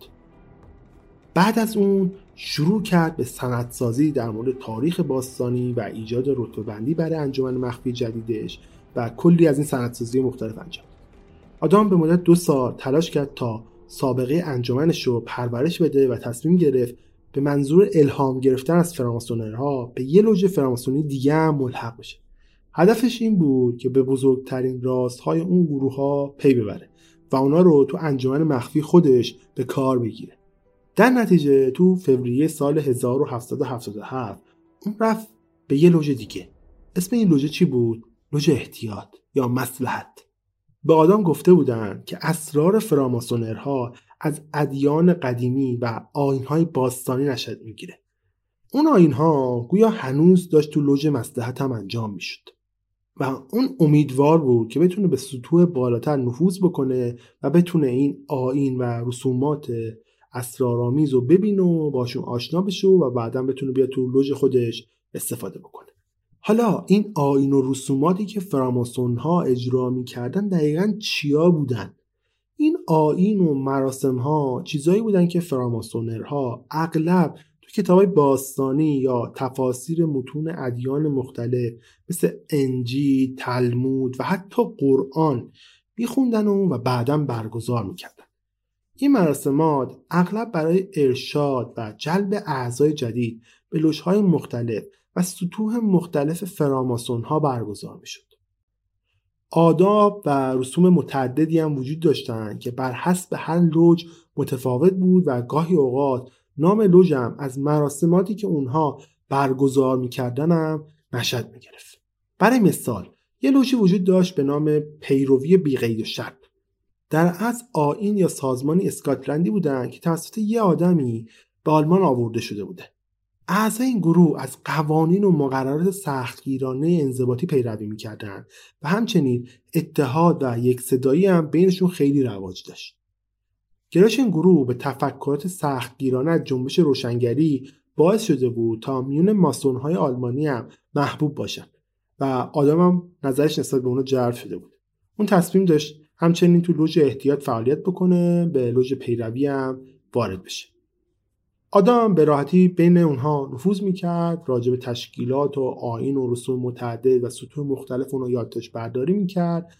بعد از اون شروع کرد به سندسازی در مورد تاریخ باستانی و ایجاد رتبه‌بندی برای انجمن مخفی جدیدش و کلی از این سندسازی مختلف انجام. آدام به مدت دو سال تلاش کرد تا سابقه انجمنش رو پرورش بده و تصمیم گرفت به منظور الهام گرفتن از فراماسونرها به یه لوژ فراماسونی دیگه هم ملحق بشه. هدفش این بود که به بزرگترین رازهای اون گروه‌ها پی ببره و اونا رو تو انجمن مخفی خودش به کار بگیره. در نتیجه تو فوریه سال هزار و هفتصد و هفتاد و هفت اون رفت به یه لوژ دیگه. اسم این لوژ چی بود؟ لوژ احتیاط یا مصلحت. به آدام گفته بودن که اسرار فراماسونرها از ادیان قدیمی و آیین‌های باستانی نشأت میگیره. اون آیین‌ها گویا هنوز داشت تو لوژ مصلحت هم انجام میشد و اون امیدوار بود که بتونه به سطوح بالاتر نفوذ بکنه و بتونه این آیین و رسومات اسرارآمیز رو ببینه و باشون آشنا بشه و بعداً بتونه بیاد تو لوژ خودش استفاده بکنه. حالا این آیین و رسوماتی که فراماسون‌ها اجرا می‌کردن دقیقاً چیا بودن؟ این آیین و مراسم‌ها چیزایی بودن که فراماسونرها اغلب تو کتاب‌های باستانی یا تفاسیر متون ادیان مختلف مثل انجیل، تلمود و حتی قرآن می‌خوندن و بعداً برگزار می‌کردن. این مراسمات اغلب برای ارشاد و جلب اعضای جدید به لوژهای مختلف و سطوح مختلف فراماسون‌ها برگزار می‌شد. آداب و رسوم متعددی هم وجود داشتند که بر حسب هر لوژ متفاوت بود و گاهی اوقات نام لوژ هم از مراسماتی که اونها برگزار می‌کردن هم نشأت می‌گرفت. برای مثال یه لوژی وجود داشت به نام پیروی بی‌قید و شرط. در اصل آیین یا سازمانی اسکاتلندی بودند که توسط یه آدمی به آلمان آورده شده بوده. اعضای این گروه از قوانین و مقررات سختگیرانه انضباطی پیروی می‌کردند و همچنین اتحاد و یکصدایی هم بینشون خیلی رواج داشت. گرایش این گروه به تفکرات سختگیرانه از جنبش روشنگری باعث شده بود تا میون ماسون‌های آلمانی هم محبوب باشند و آدم هم نظرش نسبت به اونا جلب شده بود. اون تصمیم داشت همچنین تو لوژ احتیاط فعالیت بکنه، به لوژ پیروی هم وارد بشه. آدام به راحتی بین اونها نفوذ میکرد، راجع به تشکیلات و آیین و رسوم متعدد و سطوح مختلف اونها یادداشت برداری میکرد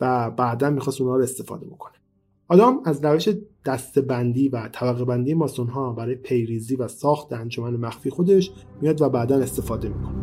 و بعدا میخواست اونها رو استفاده بکنه. آدام از روش دسته‌بندی و طبقه بندی ماسون‌ها برای پیریزی و ساخت انجمن مخفی خودش میاد و بعدا استفاده میکنه.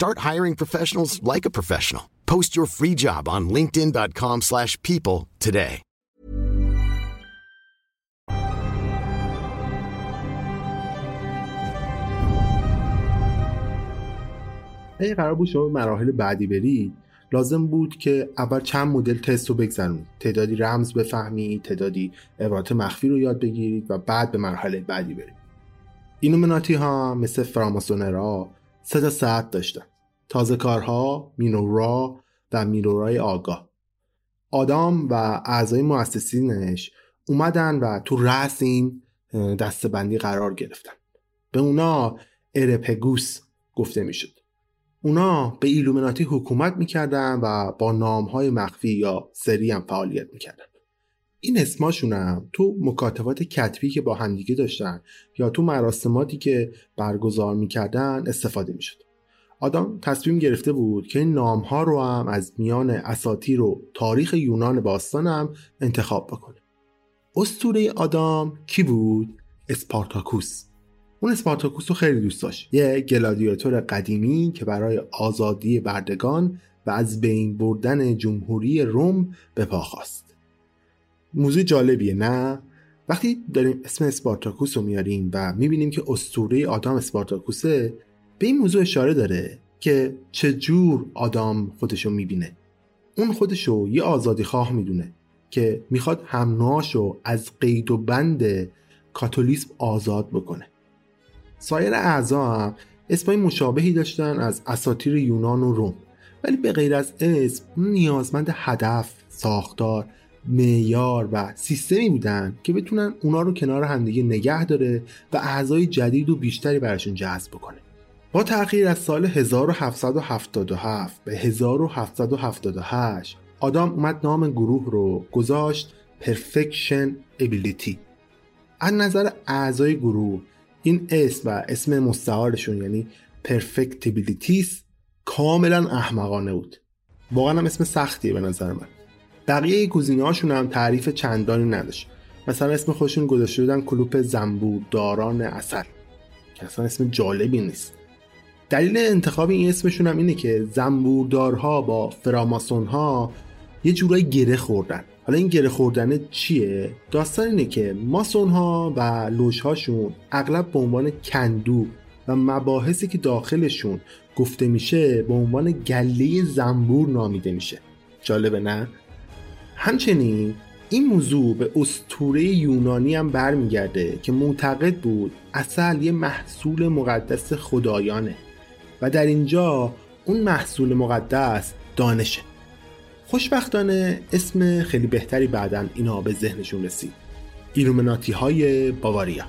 Start hiring professionals like a professional. Post your free job on linkedin dot com slash people today. اگه قرار بود شما به مراحل بعدی بری، لازم بود که اول چند مدل تست رو بگذرونید، تعدادی رمز بفهمید، تعدادی عبارات مخفی رو یاد بگیرید و بعد به مراحل بعدی برید. ایلومیناتی ها مثل فراماسونرها سه تا ساعت داشتن: تازه کارها، مینورا و مینورای آگاه. آدام و اعضای مؤسسینش اومدن و تو رأس این دسته‌بندی قرار گرفتن. به اونا ارپگوس گفته میشد. اونا به ایلومیناتی حکومت میکردن و با نامهای مخفی یا سری هم فعالیت میکردن. این اسماشون هم تو مکاتبات کتبی که با همدیگه داشتن یا تو مراسماتی که برگزار میکردن استفاده میشد. آدام تصمیم گرفته بود که این نامها رو هم از میان اساطیر و تاریخ یونان باستان هم انتخاب بکنه. اسطوره آدام کی بود؟ اسپارتاکوس. اون اسپارتاکوس رو خیلی دوست داشت. یه گلادیاتور قدیمی که برای آزادی بردگان و از بین بردن جمهوری روم به پا خواست. موضوع جالبیه نه؟ وقتی داریم اسم اسپارتاکوس رو میاریم و میبینیم که اسطوره آدام اسپارتاکوسه، به این موضوع اشاره داره که چجور آدام خودشو میبینه. اون خودشو یه آزادی خواه میدونه که میخواد همناشو از قید و بند کاتولیسم آزاد بکنه. سایر اعضا هم اسمای مشابهی داشتن از اساطیر یونان و روم، ولی به غیر از اسم نیازمند هدف، ساختار، معیار و سیستمی بودن که بتونن اونا رو کنار همدیگه نگه داره و اعضای جدید و بیشتری براشون جذب کنه. با تأخیر از سال هزار و هفتصد و هفتاد و هفت به هزار و هفتصد و هفتاد و هشت آدام اومد نام گروه رو گذاشت پرفکشن ابیلیتی. از نظر اعضای گروه این اسم و اسم مستعارشون یعنی پرفکت بلیست کاملا احمقانه بود. واقعا هم اسم سختیه به نظر من. بقیه گزینه‌هاشون هم تعریف چندانی نداشت. مثلا اسم خودشون گذاشته بودن کلوپ زنبور داران عسل که اصلا اسم جالبی نیست. دلیل انتخاب این اسمشون هم اینه که زنبوردارها با فراماسون‌ها یه جورایی گره خوردن. حالا این گره خوردن چیه؟ داستان اینه که ماسون‌ها و لوژهاشون اغلب به عنوان کندو و مباحثی که داخلشون گفته میشه به عنوان گله زنبور نامیده میشه. جالبه نه؟ همچنین این موضوع به اسطوره یونانی هم برمیگرده که معتقد بود عسل یه محصول مقدس خدایانه و در اینجا اون محصول مقدس دانشه. خوشبختانه اسم خیلی بهتری بعداً اینا به ذهنشون رسید، ایلومیناتی های باواریا.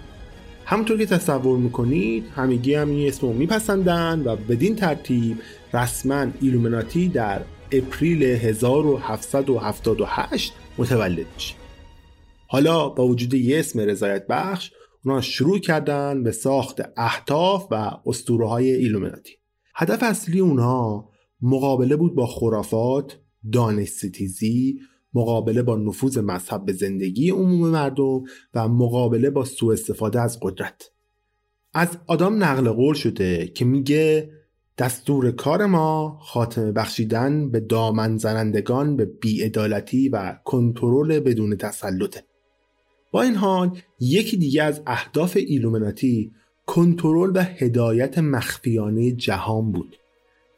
همونطور که تصور میکنید همگی هم این اسم رو میپسندن و بدین ترتیب رسما ایلومیناتی در اپریل هزار و هفتصد و هفتاد و هشت متولد میشه. حالا با وجود یه اسم رضایت بخش اونا شروع کردن به ساخت اهداف و اسطوره های ایلومیناتی. هدف اصلی اونها مقابله بود با خرافات، دانش ستیزی، مقابله با نفوذ مذهب به زندگی عموم مردم و مقابله با سوء استفاده از قدرت. از آدام نقل قول شده که میگه دستور کار ما خاتمه بخشیدن به دامن زنندگان به بی‌عدالتی و کنترل بدون تسلطه. با این حال یکی دیگه از اهداف ایلومیناتی کنترل و هدایت مخفیانه جهان بود.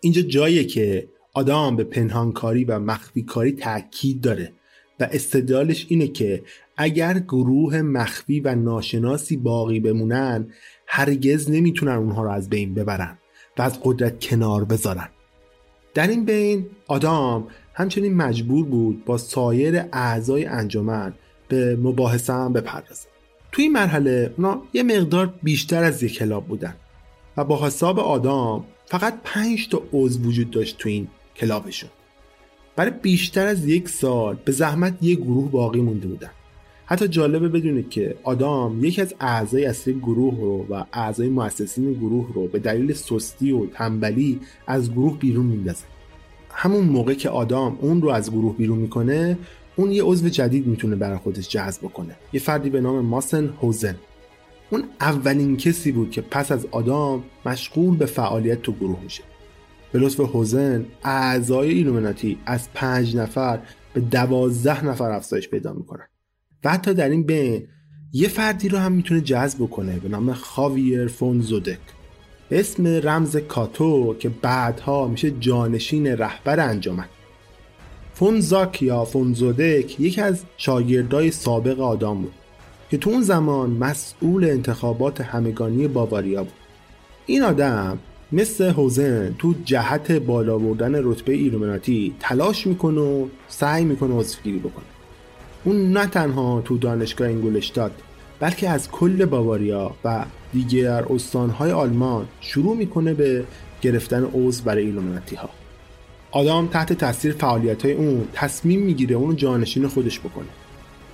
اینجا جاییه که آدام به پنهانکاری و مخفیکاری تأکید داره و استدلالش اینه که اگر گروه مخفی و ناشناسی باقی بمونن هرگز نمیتونن اونها رو از بین ببرن و از قدرت کنار بذارن. در این بین آدام همچنین مجبور بود با سایر اعضای انجمن به مباحثه هم بپردازه. توی این مرحله اونا یه مقدار بیشتر از یک کلاب بودن و با حساب آدام فقط پنج تا عضو وجود داشت تو این کلابشون. برای بیشتر از یک سال به زحمت یک گروه باقی مونده بودن. حتی جالبه بدونه که آدام یکی از اعضای اصلی گروه رو و اعضای مؤسسین گروه رو به دلیل سستی و تنبلی از گروه بیرون میندازه. همون موقع که آدام اون رو از گروه بیرون میکنه، اون یه عضو جدید میتونه برای خودش جذب کنه. یه فردی به نام ماسنهاوزن. اون اولین کسی بود که پس از آدام مشغول به فعالیت تو گروه میشه. به لطف هوزن اعضای ایلومیناتی از پنج نفر به دوازده نفر افزایش پیدا میکنن و حتی در این بین یه فردی رو هم میتونه جذب کنه به نام خاویر فونزودک به اسم رمز کاتو که بعدها میشه جانشین رهبر انجمن. فونزاک یا فونزودک یکی از شاگردای سابق آدام بود که تو اون زمان مسئول انتخابات همگانی باواریا بود. این آدم مثل هوزن تو جهت بالا بردن رتبه ایلومیناتی تلاش میکنه و سعی میکنه عضوگیری بکنه. اون نه تنها تو دانشگاه اینگولشتات بلکه از کل باواریا و دیگر استانهای آلمان شروع میکنه به گرفتن عضو برای ایلومیناتی ها. آدام تحت تاثیر فعالیت‌های اون تصمیم میگیره اون جانشین خودش بکنه.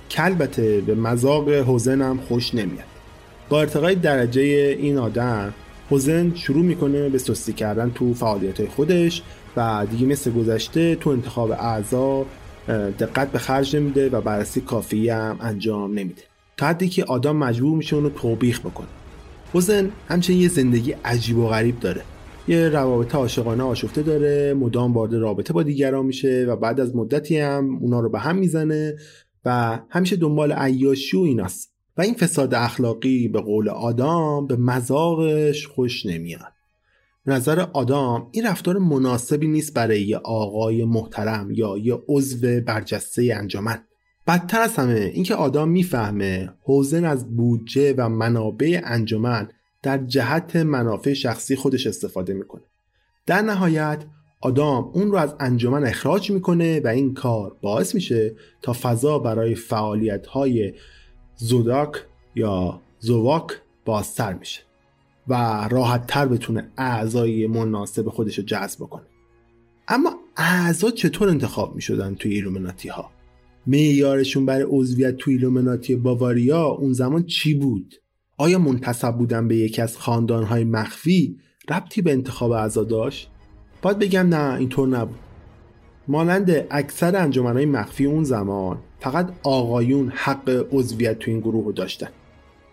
که البته به مذاق هوزن هم خوش نمیاد. با ارتقای درجه این آدم هوزن شروع میکنه به سستی کردن تو فعالیت‌های خودش و دیگه مثل گذشته تو انتخاب اعضا دقت به خرج نمیده و بررسی کافی هم انجام نمیده تا حدی که آدم مجبور میشه اونو توبیخ بکنه. هوزن همچنین یه زندگی عجیب و غریب داره. یه روابط عاشقانه آشفته داره، مدام وارد رابطه با دیگران میشه و بعد از مدتی هم اونا رو به هم میزنه و همیشه دنبال عیاشی و ایناست و این فساد اخلاقی به قول آدام به مذاقش خوش نمیاد. به نظر آدام این رفتار مناسبی نیست برای یه آقای محترم یا یه عضو برجسته انجمن. بدتر از همه اینکه آدام میفهمه هوزن از بودجه و منابع انجمن در جهت منافع شخصی خودش استفاده میکنه. در نهایت آدام اون رو از انجمن اخراج میکنه و این کار باعث میشه تا فضا برای فعالیت‌های زوداک یا زواک بازتر میشه و راحت‌تر بتونه اعضای مناسب خودش رو جذب کنه. اما اعضا چطور انتخاب میشدن توی ایلومیناتی ها؟ معیارشون برای عضویت توی ایلومیناتی باواریا اون زمان چی بود؟ آیا منتسب بودن به یکی از خاندان‌های مخفی ربطی به انتخاب اعضا داشت؟ باید بگم نه، اینطور نبود. مانند اکثر انجمن‌های مخفی اون زمان فقط آقایون حق عضویت تو این گروه رو داشتن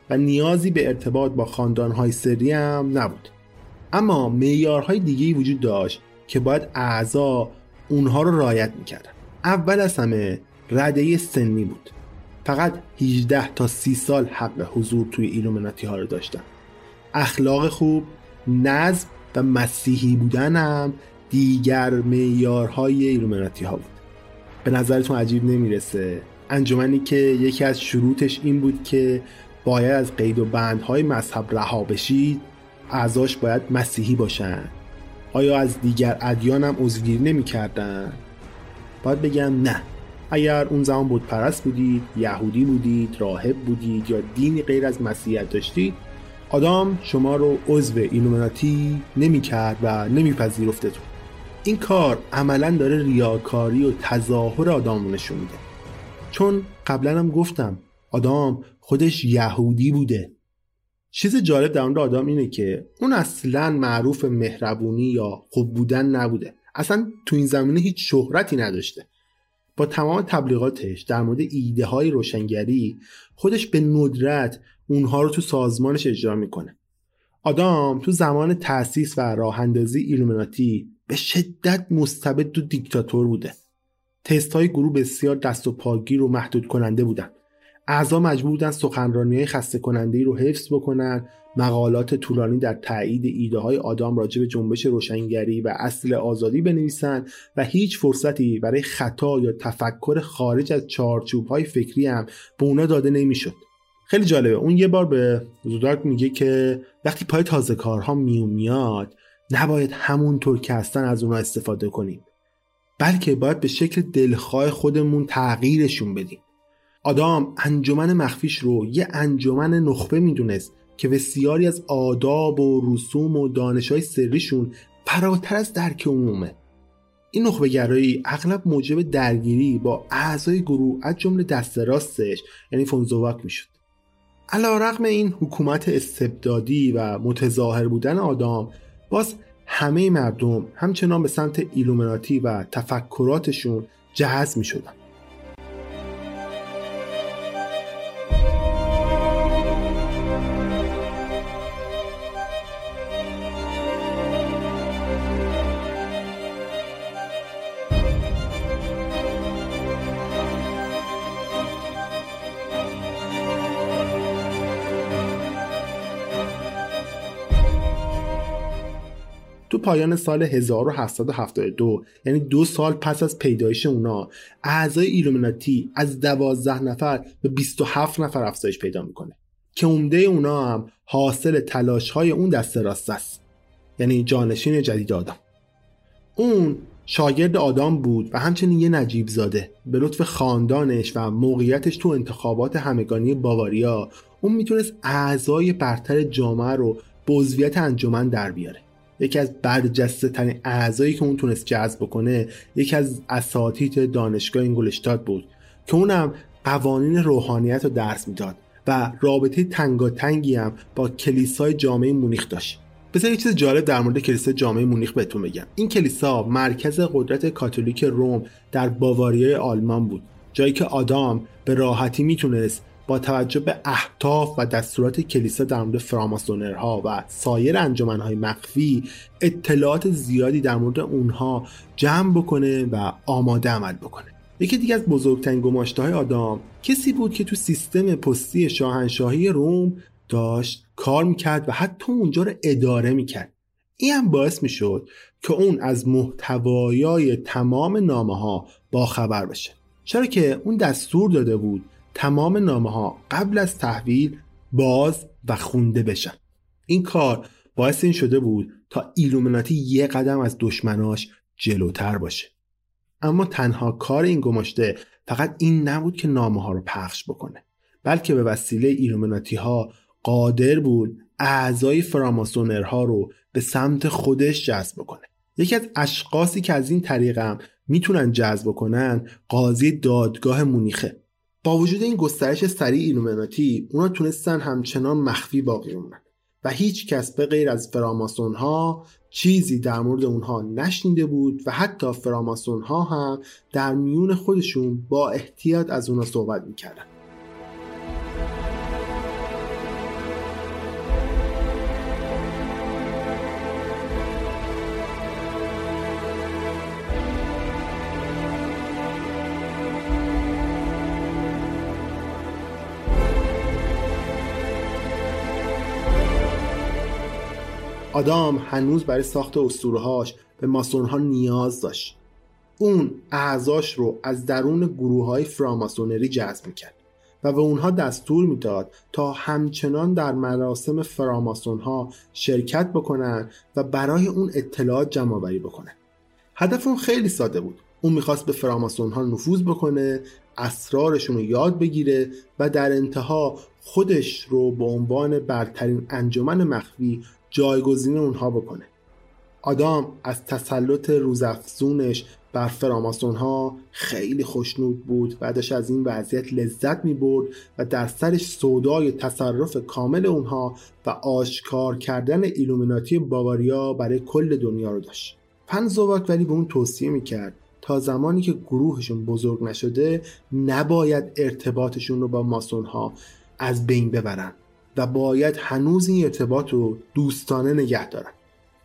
و نیازی به ارتباط با خاندان‌های سری هم نبود. اما معیارهای دیگه‌ای وجود داشت که باید اعضا اونها رو رعایت می‌کردن. اول از همه رده سنی بود. فقط هجده تا سی سال حق حضور توی ایلومیناتی ها رو داشتن. اخلاق خوب، نظم و مسیحی بودن هم دیگر معیارهای ایلومیناتی ها بود. به نظرتون عجیب نمیرسه انجمنی که یکی از شروطش این بود که باید از قید و بندهای مذهب رها بشید، اعضاش باید مسیحی باشن. آیا از دیگر ادیان هم عضوگیری نمی‌کردن؟ باید بگم نه. اگر اون زمان بت پرست بودید، یهودی بودید، راهب بودید یا دینی غیر از مسیحیت داشتید، آدم شما رو عضو ایلومیناتی نمی‌کرد و نمی‌پذیرفتتون. این کار عملاً داره ریاکاری و تظاهر آدم رو نشون میده. چون قبلاً هم گفتم آدم خودش یهودی بوده. چیز جالب در اون آدم اینه که اون اصلاً معروف مهربونی یا خوب بودن نبوده. اصلاً تو این زمینه هیچ شهرتی نداشته. با تمام تبلیغاتش در مورد ایده های روشنگری خودش به ندرت اونها رو تو سازمانش اجرا میکنه. آدام تو زمان تأسیس و راه اندازی ایلومیناتی به شدت مستبد و دیکتاتور بوده. تست های گروه بسیار دست و پاگیر و محدود کننده بودن. اعضا مجبور بودن سخنرانی های خسته کننده رو حفظ بکنن، مقالات طولانی در تایید ایده های آدام راجع به جنبش روشنگری و اصل آزادی بنویسن و هیچ فرصتی برای خطا یا تفکر خارج از چارچوب های فکری هم به اونا داده نمیشد. خیلی جالبه، اون یه بار به زودارک میگه که وقتی پای تازه کارها میومیاد نباید همونطور که هستن از اونا استفاده کنیم، بلکه باید به شکل دلخواه خودمون تغییرشون بدیم. آدام انجمن مخفیش رو یه انجمن نخبه میدونست که بسیاری از آداب و رسوم و دانش‌های سریشون فراتر از درک عمومه. این نخبه گرایی اغلب موجب درگیری با اعضای گروه از جمله دست راستش یعنی فونزودک میشد. علی‌رغم این حکومت استبدادی و متظاهر بودن آدام، باز همه مردم همچنان به سمت ایلومیناتی و تفکراتشون جذب میشدن. پایان سال هزار و هفتصد و هفتاد و دو، یعنی دو سال پس از پیدایش اونا، اعضای ایلومیناتی از دوازده نفر به بیست و هفت نفر افزایش پیدا میکنه که عمده اونا هم حاصل تلاش های اون دست راست است، یعنی جانشین جدید آدام. اون شاگرد آدام بود و همچنین یه نجیب زاده. به لطف خاندانش و موقعیتش تو انتخابات همگانی باواریا، اون میتونست اعضای برتر جامعه رو به عضویت انجمن در بیاره. یکی از برجسته ترین اعضایی که اون تونست جذب بکنه یکی از اساتید دانشگاه اینگولشتات بود که اونم قوانین روحانیت رو درس میداد و رابطه تنگاتنگی هم با کلیسای جامعه مونیخ داشت. بذار یه چیز جالب در مورد کلیسای جامعه مونیخ بهتون بگم. این کلیسا مرکز قدرت کاتولیک روم در باواریای آلمان بود، جایی که آدام به راحتی میتونست با توجه به اهداف و دستورات کلیسا در مورد فراماسونرها و سایر انجمنهای مخفی اطلاعات زیادی در مورد اونها جمع بکنه و آماده عمل بکنه. یکی دیگه از بزرگترین گماشته‌های آدام کسی بود که تو سیستم پستی شاهنشاهی روم داشت کار میکرد و حتی اونجا رو اداره میکرد. این هم باعث میشد که اون از محتوایای تمام نامه‌ها باخبر بشه، چرا که اون دستور داده بود تمام نامه‌ها قبل از تحویل باز و خونده بشن. این کار باعث این شده بود تا ایلومیناتی یک قدم از دشمناش جلوتر باشه. اما تنها کار این گماشته فقط این نبود که نامه‌ها رو پخش بکنه، بلکه به وسیله ایلومیناتی‌ها قادر بود اعضای فراماسونرها رو به سمت خودش جذب کنه. یکی از اشخاصی که از این طریق هم میتونن جذب کنن قاضی دادگاه مونیخه. با وجود این گسترش سریع ایلومیناتی، اونا تونستن همچنان مخفی باقی موندن و هیچ کس به غیر از فراماسون‌ها چیزی در مورد اونها نشنیده بود و حتی فراماسون‌ها هم در میون خودشون با احتیاط از اونا صحبت میکردن. آدام هنوز برای ساخت اسطوره‌هاش به ماسون‌ها نیاز داشت. اون اعضاش رو از درون گروه‌های فراماسونری جذب می‌کرد و به اونها دستور میداد تا همچنان در مراسم فراماسون‌ها شرکت بکنن و برای اون اطلاعات جمع‌آوری بکنن. هدف اون خیلی ساده بود. اون می‌خواست به فراماسون‌ها نفوذ بکنه، اسرارشون رو یاد بگیره و در انتها خودش رو به عنوان برترین انجمن مخفی جایگزین اونها بکنه. آدام از تسلط روزافزونش بر فراماسون‌ها خیلی خوشنود بود و داشت از این وضعیت لذت می‌برد و در سرش سودای تصرف کامل اونها و آشکار کردن ایلومیناتی باواریا برای کل دنیا رو داشت. فنزوک ولی به اون توصیه می‌کرد تا زمانی که گروهشون بزرگ نشده نباید ارتباطشون رو با ماسون‌ها از بین ببرن و باید هنوز این ارتباط رو دوستانه نگه دارن.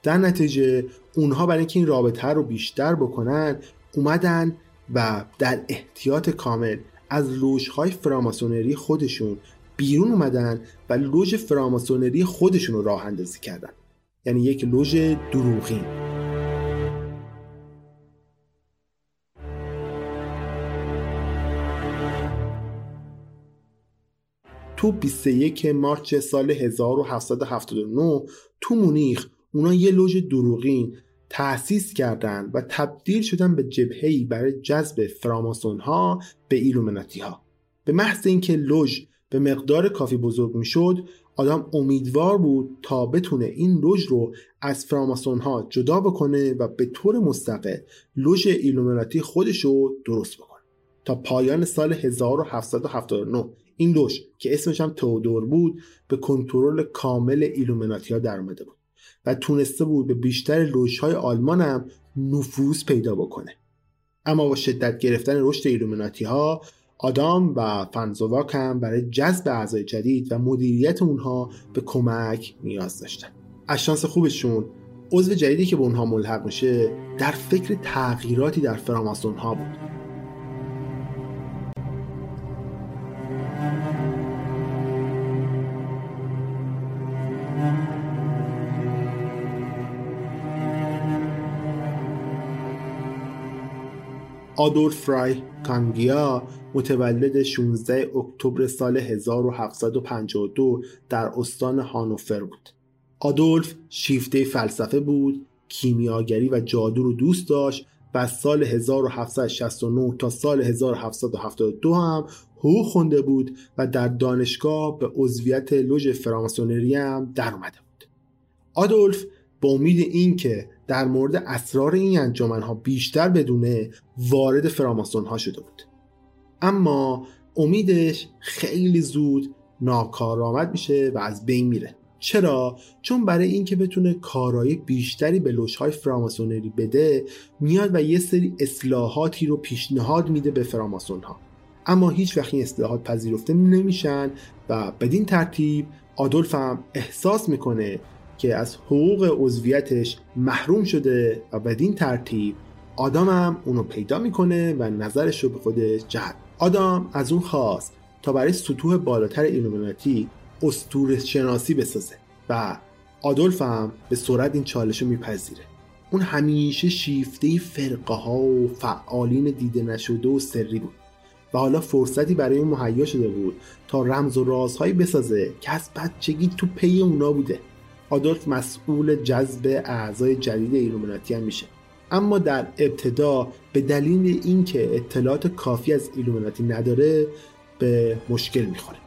در نتیجه اونها برای اینکه این رابطه رو بیشتر بکنن اومدن و در احتیاط کامل از لوژهای فراماسونری خودشون بیرون اومدن و لوژ فراماسونری خودشون رو راه اندازی کردن، یعنی یک لوژ دروغین. تو بیست و یکم مارس سال هزار و هفتصد و هفتاد و نه تو مونیخ اونا یه لوژ دروغین تأسیس کردن و تبدیل شدن به جبهه‌ای برای جذب فراماسون‌ها به ایلومیناتی‌ها. به محض اینکه لوژ به مقدار کافی بزرگ می‌شد، آدم امیدوار بود تا بتونه این لوژ رو از فراماسون‌ها جدا بکنه و به طور مستقل لوژ ایلومیناتی خودش رو درست بکنه. تا پایان سال هزار و هفتصد و هفتاد و نه این لوژ که اسمش هم تئودور بود به کنترل کامل ایلومیناتی‌ها درآمده بود و تونسته بود به بیشتر لوژهای آلمان هم نفوذ پیدا بکنه. اما با شدت گرفتن رشد ایلومیناتی ها، آدام و فنزوواک هم برای جذب اعضای جدید و مدیریت اونها به کمک نیاز داشتن. از شانس خوبشون عضو جدیدی که به اونها ملحق میشه در فکر تغییراتی در فراماسون ها بود. آدولف فراي کانگیا متولد شانزدهم اکتبر سال هزار و هفتصد و پنجاه و دو در استان هانوفر بود. آدولف شیفته فلسفه بود، کیمیاگری و جادو رو دوست داشت و از سال هزار و هفتصد و شصت و نه تا سال هزار و هفتصد و هفتاد و دو هم حقوق خونده بود و در دانشگاه به عضویت لوژ فراماسونری هم در اومده بود. آدولف با امید این که در مورد اسرار این انجمن‌ها بیشتر بدونه وارد فراماسون‌ها شده بود، اما امیدش خیلی زود ناکارآمد میشه و از بین میره. چرا؟ چون برای اینکه بتونه کارایی بیشتری به لوژهای فراماسونری بده میاد و یه سری اصلاحاتی رو پیشنهاد میده به فراماسون‌ها، اما هیچ وقت این اصلاحات پذیرفته نمیشن و بدین ترتیب آدولف هم احساس میکنه که از حقوق عضویتش محروم شده و بدین ترتیب آدام هم اونو پیدا میکنه و نظرش رو به خودش جلب. آدام از اون خواست تا برای سطوح بالاتر ایلومیناتی اسطوره شناسی بسازه و آدولف هم به سرعت این چالش رو میپذیره. اون همیشه شیفته فرقه ها و فعالین دیده نشده و سری بود و حالا فرصتی برای اون مهیا شده بود تا رمز و رازهایی بسازه که از بچگی تو پی اونا بوده. آدولف مسئول جذب اعضای جدید ایلومیناتی هم میشه، اما در ابتدا به دلیل اینکه اطلاعات کافی از ایلومیناتی نداره به مشکل میخوره.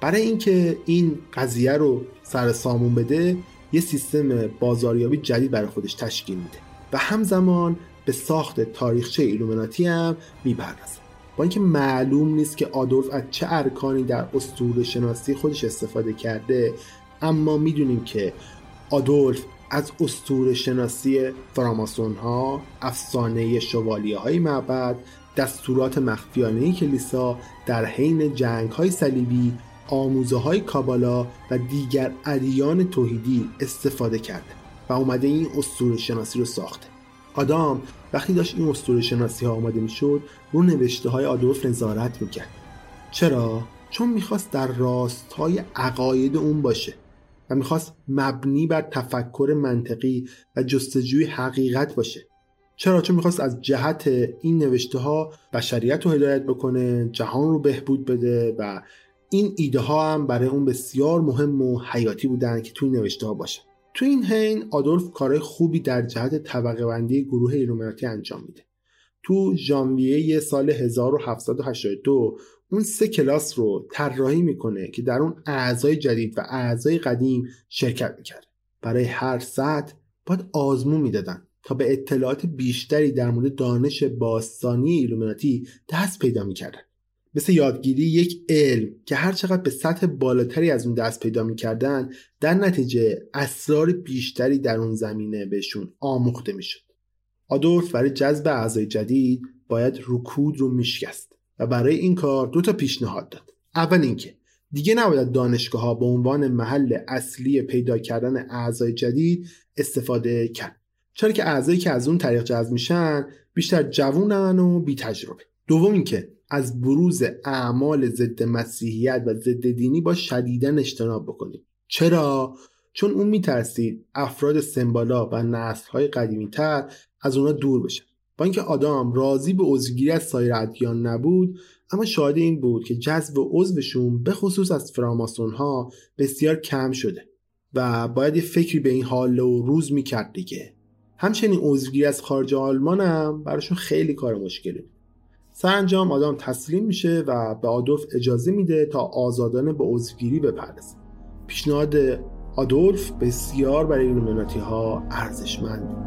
برای اینکه این قضیه رو سر سامون بده یه سیستم بازاریابی جدید برای خودش تشکیل میده و همزمان به ساخت تاریخچه ایلومیناتی هم میپردازه. با اینکه معلوم نیست که آدولف از چه ارکانی در اسطوره‌شناسی خودش استفاده کرده، اما میدونیم که آدولف از اسطوره شناسی فراماسون ها، افسانه شوالیه های معبد، دستورات مخفیانه کلیسا در حین جنگ های صلیبی، آموزه های کابالا و دیگر ادیان توحیدی استفاده کرده و اومده این اسطوره شناسی رو ساخته. آدام وقتی داشت این اسطوره شناسی ها اومده میشد رو نوشته های آدولف نظارت میکرد. چرا؟ چون میخواست در راستای عقاید اون باشه و میخواست مبنی بر تفکر منطقی و جستجوی حقیقت باشه. چرا؟ چون میخواست از جهت این نوشته ها بشریت رو هدایت بکنه، جهان رو بهبود بده و این ایده ها هم برای اون بسیار مهم و حیاتی بودن که توی نوشته ها باشه. تو این حین آدولف کارهای خوبی در جهت طبقه بندی گروه ایلومیناتی انجام میده. تو ژانویه سال هزار و هفتصد و هشتاد و دو اون سه کلاس رو طراحی میکنه که در اون اعضای جدید و اعضای قدیم شرکت میکرد. برای هر سطح باید آزمون میدادن تا به اطلاعات بیشتری در مورد دانش باستانی ایلومیناتی دست پیدا میکردن. مثل یادگیری یک علم که هر چقدر به سطح بالاتری از اون دست پیدا میکردن، در نتیجه اسرار بیشتری در اون زمینه بهشون آموخته میشد. آدولف برای جذب اعضای جدید باید رکود رو میشکست و برای این کار دو تا پیشنهاد داد. اول اینکه دیگه نباید دانشگاه‌ها به عنوان محل اصلی پیدا کردن اعضای جدید استفاده کرد، چرا که اعضایی که از اون طریق جذب میشن بیشتر جوونن و بی تجربه. دوم اینکه از بروز اعمال ضد مسیحیت و ضد دینی با شدیداً اجتناب بکنید. چرا؟ چون اون میترسید افراد سمبالا و نسل‌های قدیمی‌تر از اونها دور بشن. با اینکه آدم راضی به عضوگیری از سایر ادیان نبود، اما شاهد این بود که جذب عضوشون به خصوص از فراماسون‌ها بسیار کم شده و باید یه فکری به این حال و روز می‌کرد دیگه. همچنین عضوگیری از خارج آلمان هم براشون خیلی کار مشکلی بود. سرانجام آدم تسلیم میشه و به آدولف اجازه میده تا آزادانه به عضوگیری بپردازه. پیشنهاد آدولف بسیار برای ایلومیناتی ها ارزشمند بود.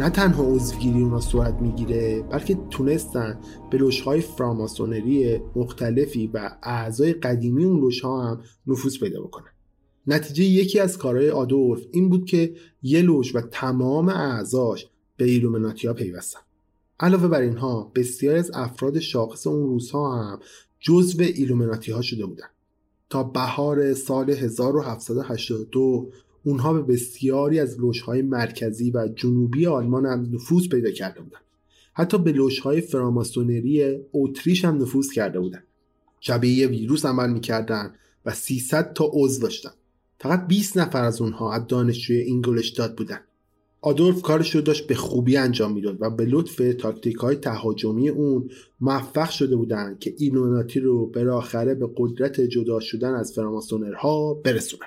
نه تنها عضوگیری اونا صورت میگیره، بلکه تونستن به لوژهای فراماسونری مختلفی و اعضای قدیمی اون لوژها هم نفوذ پیدا بکنن. نتیجه یکی از کارهای آدولف این بود که یه لوژ و تمام اعضاش به ایلومیناتیا پیوستن. علاوه بر اینها بسیاری از افراد شاخص اون روزها هم جزو ایلومیناتی ها شده بودن. تا بهار سال هزار و هفتصد و هشتاد و دو اونها به بسیاری از لوژهای مرکزی و جنوبی آلمان هم نفوذ پیدا کرده بودن. حتی به لوژهای فراماسونری اتریش هم نفوذ کرده بودن. شبیه ویروس عمل می‌کردن و سیصد تا عضو داشتن. فقط بیست نفر از اونها از دانشجوی اینگولشتات بودن. آدولف کارش رو داشت به خوبی انجام میداد و به لطف تاکتیک‌های تهاجمی اون موفق شده بودن که ایلومیناتی رو بالاخره به قدرت جدا شدن از فراماسونرها برسونن.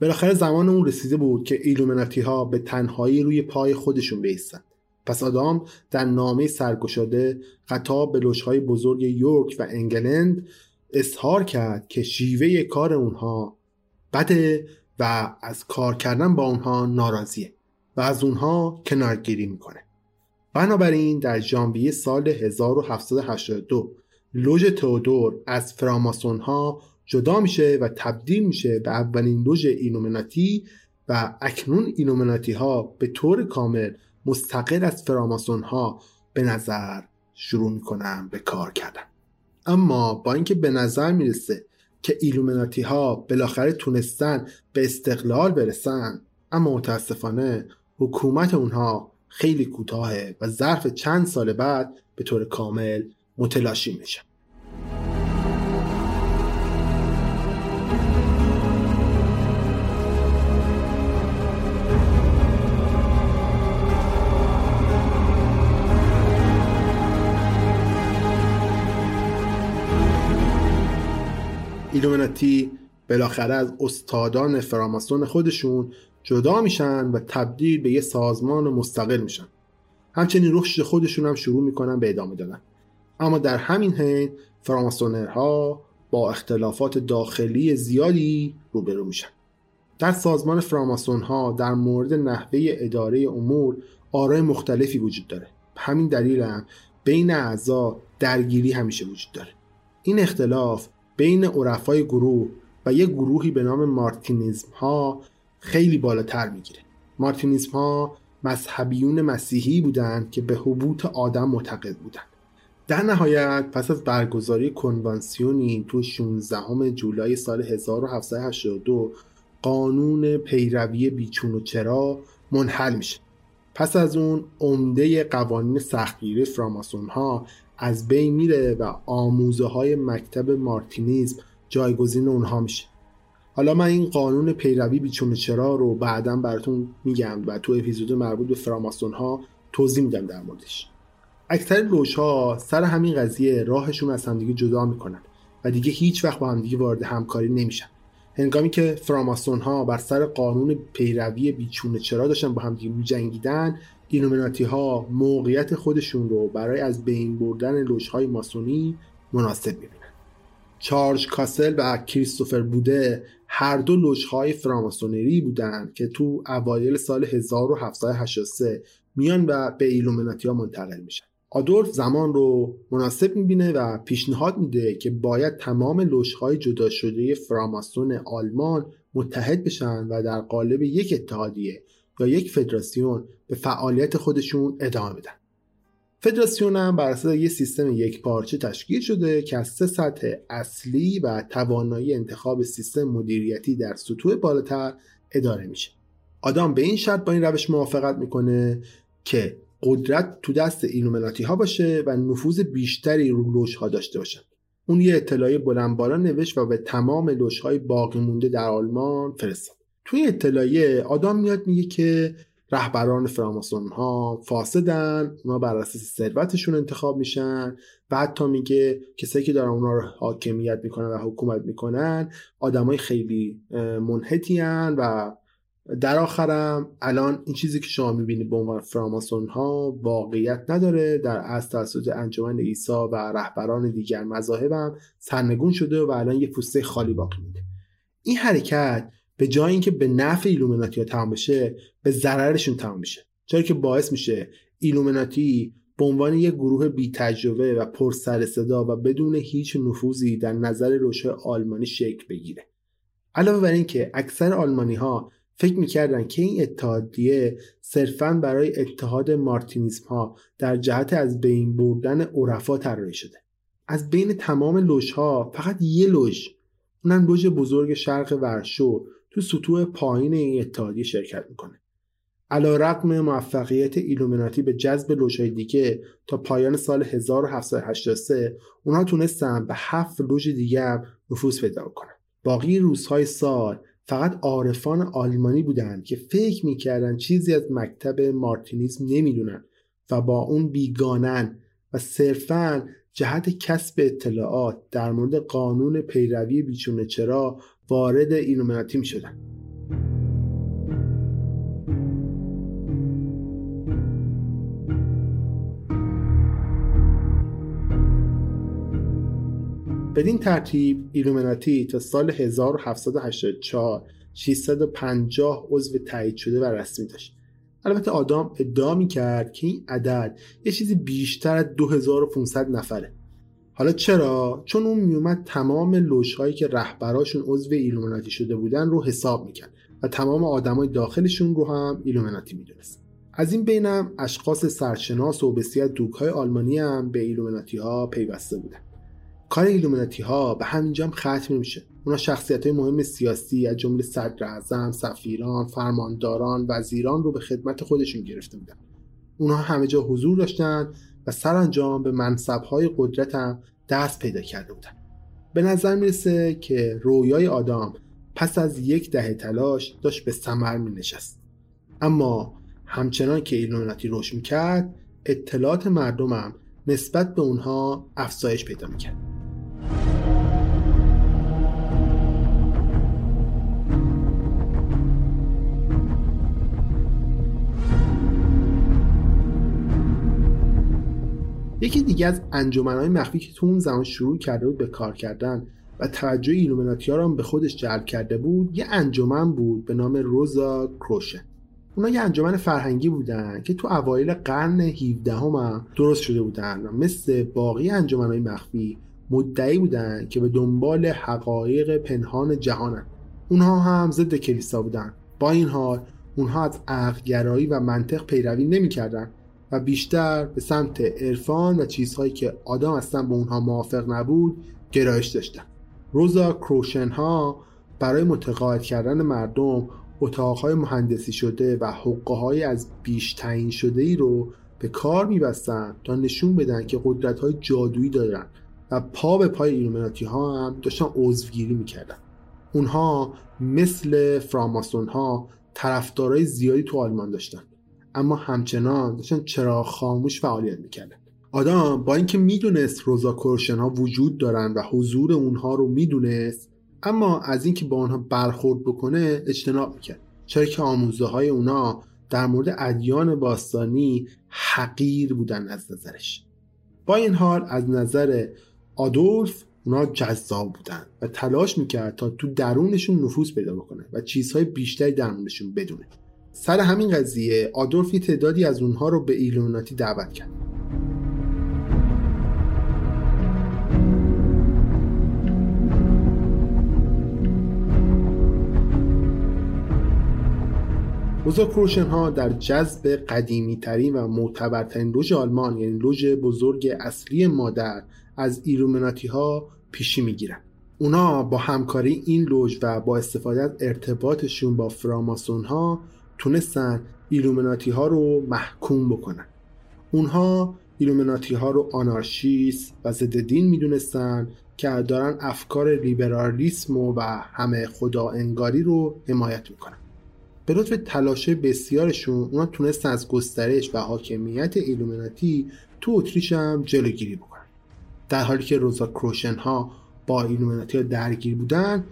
بالاخره زمان اون رسیده بود که ایلومیناتی ها به تنهایی روی پای خودشون بایستند. پس آدام در نامه سرگشاده خطاب به لوژهای بزرگ یورک و انگلند اظهار کرد که شیوه کار اونها بده و از کار کردن با اونها ناراضیه و از اونها کنارگیری میکنه. بنابراین در ژانویه سال هزار و هفتصد و هشتاد و دو لوژ تئودور از فراماسون ها جدا میشه و تبدیل میشه به اولین لوژ ایلومیناتی و اکنون ایلومیناتی ها به طور کامل مستقل از فراماسون ها به نظر شروع میکنن به کار کردن. اما با اینکه به نظر میرسه که ایلومیناتی ها بالاخره تونستن به استقلال برسن، اما متاسفانه حکومت اونها خیلی کوتاهه و ظرف چند سال بعد به طور کامل متلاشی میشه. ایلومیناتی بالاخره از استادان فراماسون خودشون جدا میشن و تبدیل به یه سازمان مستقل میشن. همچنین رشد خودشون هم شروع میکنن به ادامه دادن. اما در همین حین فراماسونرها با اختلافات داخلی زیادی روبرو میشن. در سازمان فراماسونها در مورد نحوه اداره امور آراء مختلفی وجود داره. همین دلیل هم بین اعضا درگیری همیشه وجود داره. این اختلاف بین عرفای گروه و یک گروهی به نام مارتینیزم ها خیلی بالاتر میگیره. مارتینیزم ها مذهبیون مسیحی بودند که به حبوط آدم معتقد بودند. در نهایت پس از برگزاری کنوانسیونی تو شانزدهم جولای سال هزار و هفتصد و هشتاد و دو قانون پیروی بیچون و چرا منحل میشه. پس از اون عمده قوانین سختگیری فراماسون ها از بین میره و آموزه های مکتب مارتینیزم جایگزین اونها میشه. حالا من این قانون پیروی بیچون و چرا رو بعداً براتون میگم و تو اپیزود مربوط به فراماسون ها توضیح میدم در موردش. اکثر لوژها سر همین قضیه راهشون از همدیگه جدا میکنن و دیگه هیچ وقت با همدیگه وارد همکاری نمیشن. هنگامی که فراماسون ها بر سر قانون پیروی بیچون چرا داشتن با همدیگه می‌جنگیدن، ایلومیناتی ها موقعیت خودشون رو برای از بین بردن لوژهای ماسونی مناسب میبینن. چارلز کاسل و کریستوفر بوده هر دو لوژهای فراماسونری بودن که تو اوایل سال هزار و هفتصد و هشتاد و سه میان و به ایلومیناتی ها منتقل میشن. آدولف زمان رو مناسب میبینه و پیشنهاد میده که باید تمام لوژهای جدا شده فراماسون آلمان متحد بشن و در قالب یک اتحادیه یا یک فدراسیون به فعالیت خودشون ادامه بدن. فدراسیون هم بر اساس یک سیستم یکپارچه تشکیل شده که از سه سطح اصلی و توانایی انتخاب سیستم مدیریتی در سطوح بالاتر اداره میشه. آدام به این شرط با این روش موافقت میکنه که قدرت تو دست ایلومیناتی ها باشه و نفوذ بیشتری رو لوژها داشته باشن. اون یه اطلاعیه بلندبالا نوشت و به تمام لوژهای باقی مونده در آلمان فرستاد. توی اطلاعیه آدام میاد میگه که رهبران فراماسون ها فاسدن، اونا بر اساس ثروتشون انتخاب میشن و حتی میگه کسایی که دارن اونا رو حاکمیت میکنن و حکومت میکنن آدمای خیلی منحطی ان و در آخرم الان این چیزی که شما میبینید به عنوان فراماسون ها واقعیت نداره، در از توسط انجمن عیسی و رهبران دیگر مذاهب هم سرنگون شده و الان یه پوسته خالی باقی مونده. این حرکت به جای اینکه به نفع ایلومیناتی ها تمام بشه به ضررشون تمام میشه، چرا که باعث میشه ایلومیناتی به عنوان یک گروه بی تجربه و پر سر صدا و بدون هیچ نفوذی در نظر روش آلمانی شکل بگیره. علاوه بر اینکه اکثر آلمانی ها فکر میکردن که این اتحادیه صرفاً برای اتحاد مارتینیزم ها در جهت از بین بردن عرفا طراحی شده. از بین تمام لوژها فقط یه لوژ، اونم لوژ بزرگ شرق ورشو، تو سطوح پایین این اتحادیه شرکت میکنه. علیرغم موفقیت ایلومیناتی به جذب لوژهای دیگه تا پایان سال هزار و هفتصد و هشتاد و سه اونها تونستن به هفت لوژ دیگر نفوذ پیدا کنن. باقی روزهای سال فقط عارفان آلمانی بودند که فکر میکردن چیزی از مکتب مارتینیزم نمیدونن و با اون بیگانن و صرفاً جهت کسب اطلاعات در مورد قانون پیروی بیچون چرا وارد ایلومیناتی میشدن. بدین ترتیب ایلومیناتی تا سال هزار و هفتصد و هشتاد و چهار ششصد و پنجاه عضو تایید شده و رسمی داشت. البته آدام ادعا می‌کرد که این عدد یه چیزی بیشتر از دو هزار و پانصد نفره. حالا چرا؟ چون اون میومد تمام لوژهایی که رهبراشون عضو ایلومیناتی شده بودن رو حساب میکرد و تمام آدمای داخلشون رو هم ایلومیناتی میدونست. از این بینم اشخاص سرشناس و بسیار دوک‌های آلمانی هم به ایلومیناتی‌ها پیوسته بودن. کار ایلومیناتی ها به همینجا هم ختم نمیشه. اونا شخصیت های مهم سیاسی از جمله صدر اعظم، سفیران، فرمانداران، وزیران رو به خدمت خودشون گرفته بودن. اونا همه جا حضور داشتن و سرانجام به منصب های قدرت هم دست پیدا کرده بودن. به نظر میرسه که رویای آدام پس از یک دهه تلاش داشت به ثمر می نشست. اما همچنان که ایلومیناتی روش میکرد، اطلاعات مردم هم نسبت به اونها افزایش پیدا میکرد. یکی دیگه از انجمن‌های مخفی که تو اون زمان شروع کرده بود به کار کردن و توجه ایلومیناتی‌ها را به خودش جلب کرده بود، یه انجمن بود به نام روزا کروشن. اونا یه انجمن فرهنگی بودن که تو اوایل قرن هفدهم هم درست شده بودن و مثل باقی انجمن‌های مخفی مدعی بودن که به دنبال حقایق پنهان جهانن. اونها هم ضد کلیسا بودن. با این حال اونها از عقل‌گرایی و منطق پیروی نمی‌کردن و بیشتر به سمت عرفان و چیزهایی که آدم اصلا با اونها موافق نبود گرایش داشتن. روزا کروشن ها برای متقاعد کردن مردم اتاقهای مهندسی شده و حقه‌های از بیش تعیین شده‌ای رو به کار می‌بستن تا نشون بدن که قدرت‌های جادویی دارن و پا به پای ایلومیناتی ها هم داشتن عضوگیری می‌کردن. اونها مثل فراماسون ها طرفدارای زیادی تو آلمان داشتن، اما همچنان داشتن چراغ خاموش فعالیت می‌کردن. آدم با اینکه میدونست روزا کروشن ها وجود دارن و حضور اونها رو میدونست، اما از اینکه با اونها برخورد بکنه اجتناب میکرد، چرا که آموزه های اونا در مورد ادیان باستانی حقیر بودن از نظرش. با این حال از نظر آدولف اونا جذاب بودن و تلاش میکرد تا تو درونشون نفوذ پیدا بکنه و چیزهای بیشتری درونشون بدونه. سر همین قضیه آدولف یه تعدادی از اونها رو به ایلومیناتی دعوت کرد. روزا کروشن ها در جذب قدیمی ترین و معتبرترین لوژ آلمان، یعنی لوژ بزرگ اصلی مادر، از ایلومیناتی ها پیشی می گیرن. اونا با همکاری این لوژ و با استفاده از ارتباطشون با فراماسون ها تونستن ایلومیناتی ها رو محکوم بکنن. اونها ایلومیناتی ها رو آنارشیست و ضد دین می دونستن که دارن افکار لیبرالیسم و همه خدا انگاری رو حمایت می کنن. به لطف تلاشه بسیارشون اونا تونستن از گسترش و حاکمیت ایلومیناتی تو اتریش هم جلوگیری بکنن. در حالی که روزا کروشن ها با ایلومیناتی ها درگیر بودن،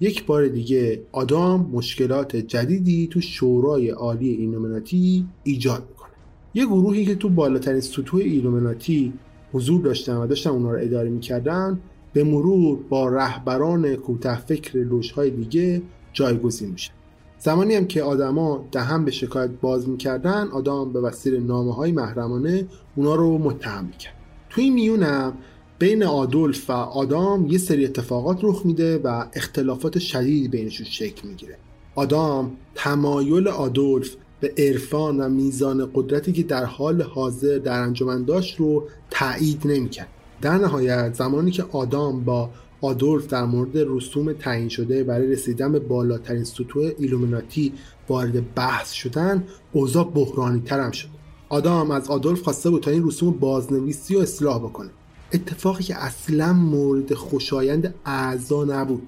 یک بار دیگه آدام مشکلات جدیدی تو شورای عالی ایلومیناتی ایجاد میکنه. یه گروهی که تو بالاترین سطوح ایلومیناتی حضور داشتن و داشتن اونا رو اداره میکردن، به مرور با رهبران کوتاه‌فکر لوژهای دیگه جایگزین میشن. زمانی هم که آدما دهن به شکایت باز میکردن، آدام به وسیله نامه‌های محرمانه اونا رو متهم میکرد. توی میونم بین آدولف و آدام یه سری اتفاقات رخ میده و اختلافات شدید بینشون شکل میگیره. آدام تمایل آدولف به عرفان و میزان قدرتی که در حال حاضر در انجمن داشت رو تایید نمیکرد. در نهایت زمانی که آدام با آدولف در مورد رسوم تعیین شده برای رسیدن به بالاترین سطوح ایلومیناتی وارد بحث شدن، اوضاع بحرانی تر هم شد. آدام از آدولف خواسته بود تا این رسوم بازنویسی و اصلاح بکنه، اتفاقی که اصلا مورد خوشایند اعضا نبود.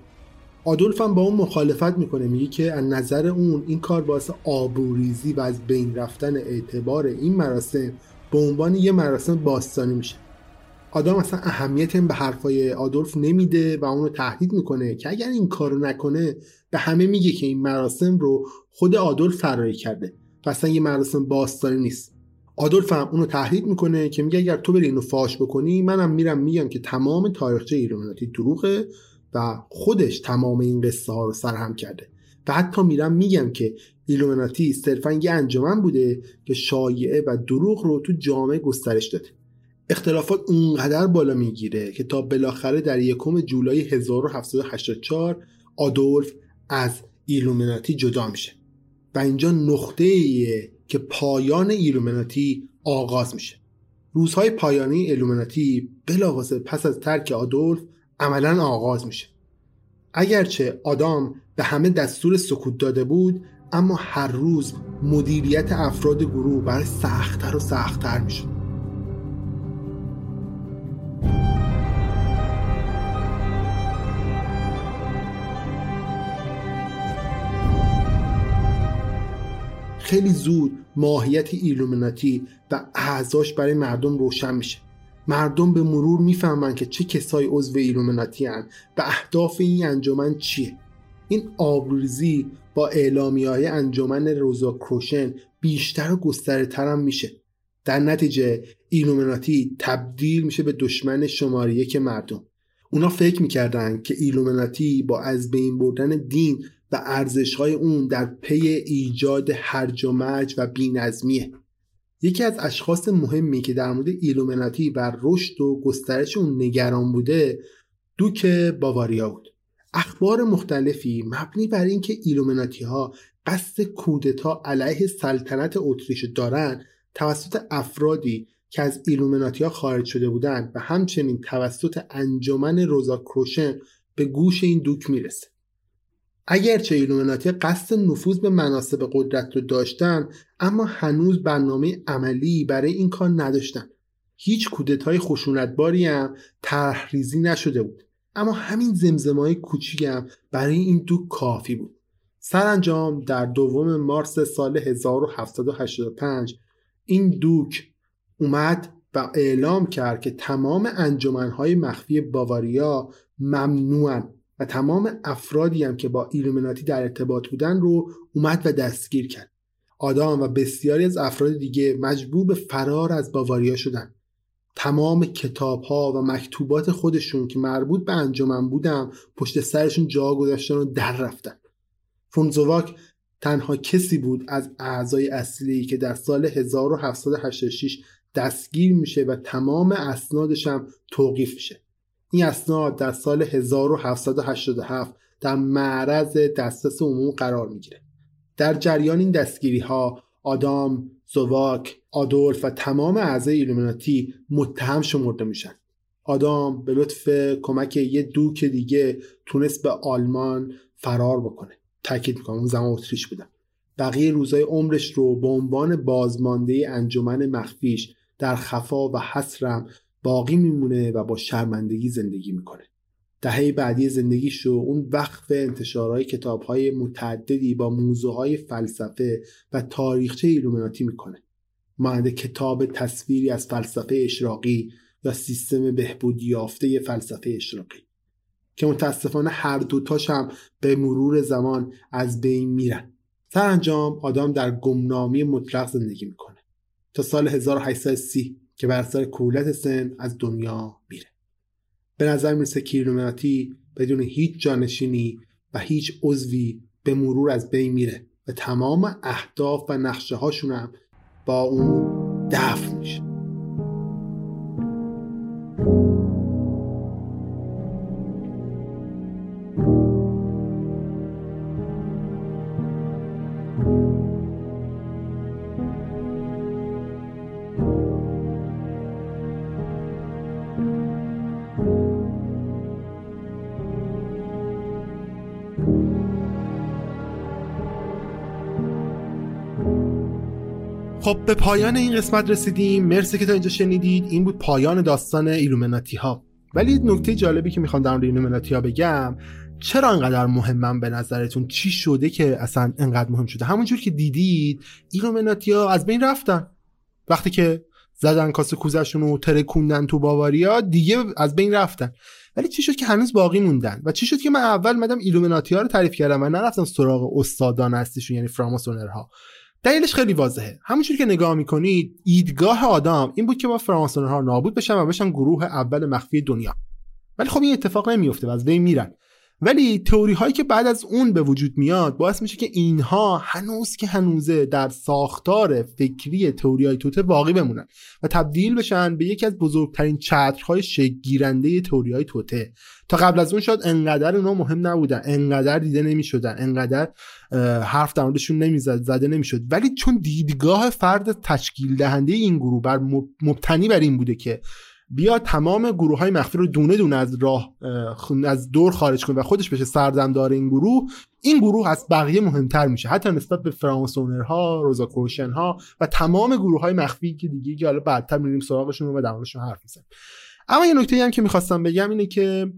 آدولف هم با اون مخالفت میکنه، میگه که از نظر اون این کار باعث آبروریزی و از بین رفتن اعتبار این مراسم به عنوان یه مراسم باستانی میشه. آدام اصلا اهمیتی به حرفای آدولف نمیده و اونو تهدید میکنه که اگر این کارو نکنه به همه میگه که این مراسم رو خود آدولف فراي کرده و اصلا یه مراسم باستانی نیست. آدولف هم اونو تهدید میکنه که میگه اگر تو بری اینو فاش بکنی، منم میرم میگم که تمام تاریخچه ایلومیناتی دروغه و خودش تمام این قصه ها رو سرهم کرده و حتی میرم میگم که ایلومیناتی صرفا یه انجمن بوده که شایعه و دروغ رو تو جامعه گسترش داده. اختلافات اونقدر بالا میگیره که تا بالاخره در یکم جولای هزار و هفتصد و هشتاد و چهار آدولف از ایلومیناتی جدا میشه و اینجا نقطه ایه که پایان ایلومیناتی آغاز میشه. روزهای پایانی ایلومیناتی بلافاصله پس از ترک آدولف عملاً آغاز میشه. اگرچه آدام به همه دستور سکوت داده بود، اما هر روز مدیریت افراد گروه برای سخت‌تر و سخت‌تر میشه. خیلی زود ماهیت ایلومیناتی و اعضاش برای مردم روشن میشه. مردم به مرور میفهمن که چه کسای عضو ایلومیناتی هستند و اهداف این انجمن چیه. این آبروریزی با اعلامیه‌های انجمن روزا کروشن بیشتر و گسترده‌تر هم میشه. در نتیجه ایلومیناتی تبدیل میشه به دشمن شماره یک مردم. اونا فکر میکردن که ایلومیناتی با از بین بردن دین و ارزش‌های اون در پی ایجاد هرج و مرج و بی‌نظمیه. یکی از اشخاص مهمی که در مورد ایلومیناتی و رشد و گسترش اون نگران بوده، دوک باواریا بود. اخبار مختلفی مبنی بر اینکه ایلومیناتی‌ها قصد کودتا علیه سلطنت اتریش دارن، توسط افرادی که از ایلومیناتی‌ها خارج شده بودن و همچنین توسط انجمن روزا کروشن به گوش این دوک میرسه. اگرچه ایلومیناتی قصد نفوذ به مناصب قدرت رو داشتن، اما هنوز برنامه عملی برای این کار نداشتن. هیچ کودتای خشونتباری هم طرح ریزی نشده بود، اما همین زمزمه‌های کوچیکم برای این دو کافی بود. سرانجام در دوم مارس سال هزار و هفتصد و هشتاد و پنج این دوک اومد و اعلام کرد که تمام انجمن‌های مخفی باواریا ممنوعن و تمام افرادی هم که با ایلومیناتی در ارتباط بودن رو اومد و دستگیر کرد. آدام و بسیاری از افراد دیگه مجبور به فرار از باواریا شدن. تمام کتاب‌ها و مکتوبات خودشون که مربوط به انجمن بودن پشت سرشون جا گذاشتن و در رفتن. فونزودک تنها کسی بود از اعضای اصلی که در سال هزار و هفتصد و هشتاد و شش دستگیر میشه و تمام اسنادش هم توقیف میشه. این اسناد در سال هزار و هفتصد و هشتاد و هفت در معرض دسترس عموم قرار میگیره. در جریان این دستگیری ها آدام، زوواک، آدولف و تمام اعضای ایلومیناتی متهم شمرده میشن. آدام به لطف کمک یه دوک دیگه تونست به آلمان فرار بکنه. تاکید میکنم اون زمان اتریش بودن. بقیه روزهای عمرش رو به عنوان بازمانده انجمن مخفیش در خفا و حسرم باقی میمونه و با شرمندگی زندگی میکنه. دهه بعدی زندگیش رو اون وقف انتشارهای کتابهای متعددی با موضوعهای فلسفه و تاریخچه ایلومیناتی میکنه. مانند کتاب تصویری از فلسفه اشراقی یا سیستم بهبودی یافته فلسفه اشراقی که متاسفانه هر دوتاش هم به مرور زمان از بین میرن. سرانجام آدام در گمنامی مطلق زندگی میکنه تا سال هزار و هشتصد و سی که بر اثر کولت سن از دنیا میره. به نظر میرسه که ایلومیناتی بدون هیچ جانشینی و هیچ عضوی به مرور از بین میره و تمام اهداف و نقشه هاشون هم با اون دفن میشه. خب به پایان این قسمت رسیدیم. مرسی که تا اینجا شنیدید. این بود پایان داستان ایلومیناتی ها. ولی نکته جالبی که میخوام در مورد ایلومیناتی ها بگم، چرا انقدر مهمم به نظرتون؟ چی شده که اصلا انقدر مهم شده؟ همونجور که دیدید ایلومیناتی ها از بین رفتن. وقتی که زدن کاسه کوزشون و ترکوندن تو باواریا دیگه از بین رفتن. ولی چی شد که هنوز باقی موندن؟ و چی شد که من اول مدام ایلومیناتی ها رو تعریف کردم و نرفتم سراغ استادان اصلیشون، یعنی فراماسونرها؟ دلیلش خیلی واضحه. همونجوری که نگاه میکنید ایدگاه آدام این بود که با فراماسونرها نابود بشن و بشن گروه اول مخفی دنیا. ولی خب این اتفاق نمیفته و از بین میرن. ولی تئوری هایی که بعد از اون به وجود میاد باعث میشه که اینها هنوز که هنوزه در ساختار فکری تئوری های توته باقی بمونن و تبدیل بشن به یکی از بزرگترین چترهای شکل گیرنده تئوری های توته. تا قبل از اون شاید انقدر اونا مهم نبودن، انقدر دیده نمیشدن، انقدر حرف در موردشون نمیزد زده نمیشد. ولی چون دیدگاه فرد تشکیل دهنده این گروه بر مبتنی بر این بوده که بیا تمام گروه‌های مخفی رو دونه دونه از راه از دور خارج کنه و خودش بشه سردمدار این گروه، این گروه از بقیه مهمتر میشه، حتی نسبت به فراماسونرها، روزا کروشن‌ها و تمام گروه‌های مخفی که دیگه که حالا بعدتر می‌بینیم سراغشون و در موردشون حرف می‌زنیم. اما یه نکته‌ای هم که می‌خواستم بگم اینه که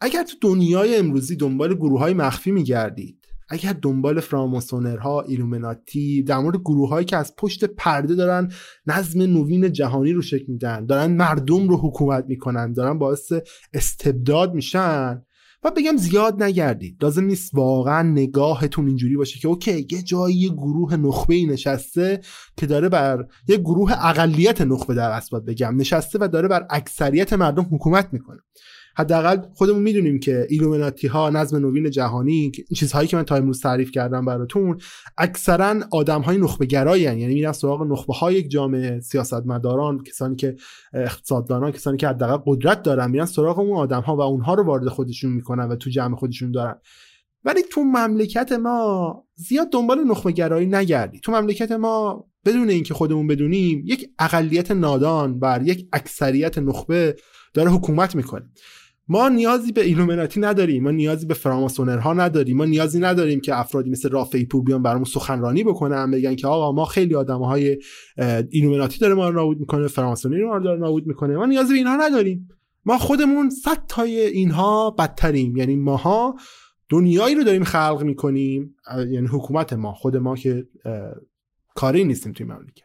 اگر تو دنیای امروزی دنبال گروه‌های مخفی می‌گردید، اگر دنبال فراماسونرها، ایلومیناتی، در مورد گروه‌هایی که از پشت پرده دارن نظم نوین جهانی رو شکل میدن، دارن مردم رو حکومت میکنن، دارن باعث استبداد میشن، و بگم زیاد نگردید. لازم نیست واقعا نگاهتون اینجوری باشه که اوکی یه جایی یه گروه نخبه‌ای نشسته که داره بر یه گروه اقلیت نخبه در اصل بگم نشسته و داره بر اکثریت مردم حکومت میکنه. حداقل خودمون میدونیم که ایلومیناتی ها، نظم نوین جهانی، چیزهایی که من تا امروز تعریف کردم براتون، اکثرا آدم های نخبه گرایی هستند. یعنی میرن سراغ نخبه های یک جامعه، سیاستمداران، کسانی که اقتصاددانان، کسانی که حداقل قدرت دارن، میرن سراغ اون آدم ها و اونها رو وارد خودشون میکنن و تو جمع خودشون دارن. ولی تو مملکت ما زیاد دنبال نخبه گرایی نگردید. تو مملکت ما بدون اینکه خودمون بدونیم یک اقلیت نادان بر یک اکثریت نخبه داره حکومت میکنه. ما نیازی به ایلومیناتی نداریم، ما نیازی به فراماسونرها نداریم، ما نیازی نداریم که افرادی مثل رافعی پور بیان برامون سخنرانی بکنن بگن که آقا ما خیلی آدم‌های ایلومیناتی داره ما رو نابود میکنه، فراماسونری رو داره نابود میکنه. ما نیازی به اینها نداریم، ما خودمون صد تای اینها بدتریم. یعنی ماها دنیایی رو داریم خلق میکنیم، یعنی حکومت ما، خود ما که کاری نیستیم توی مملکت،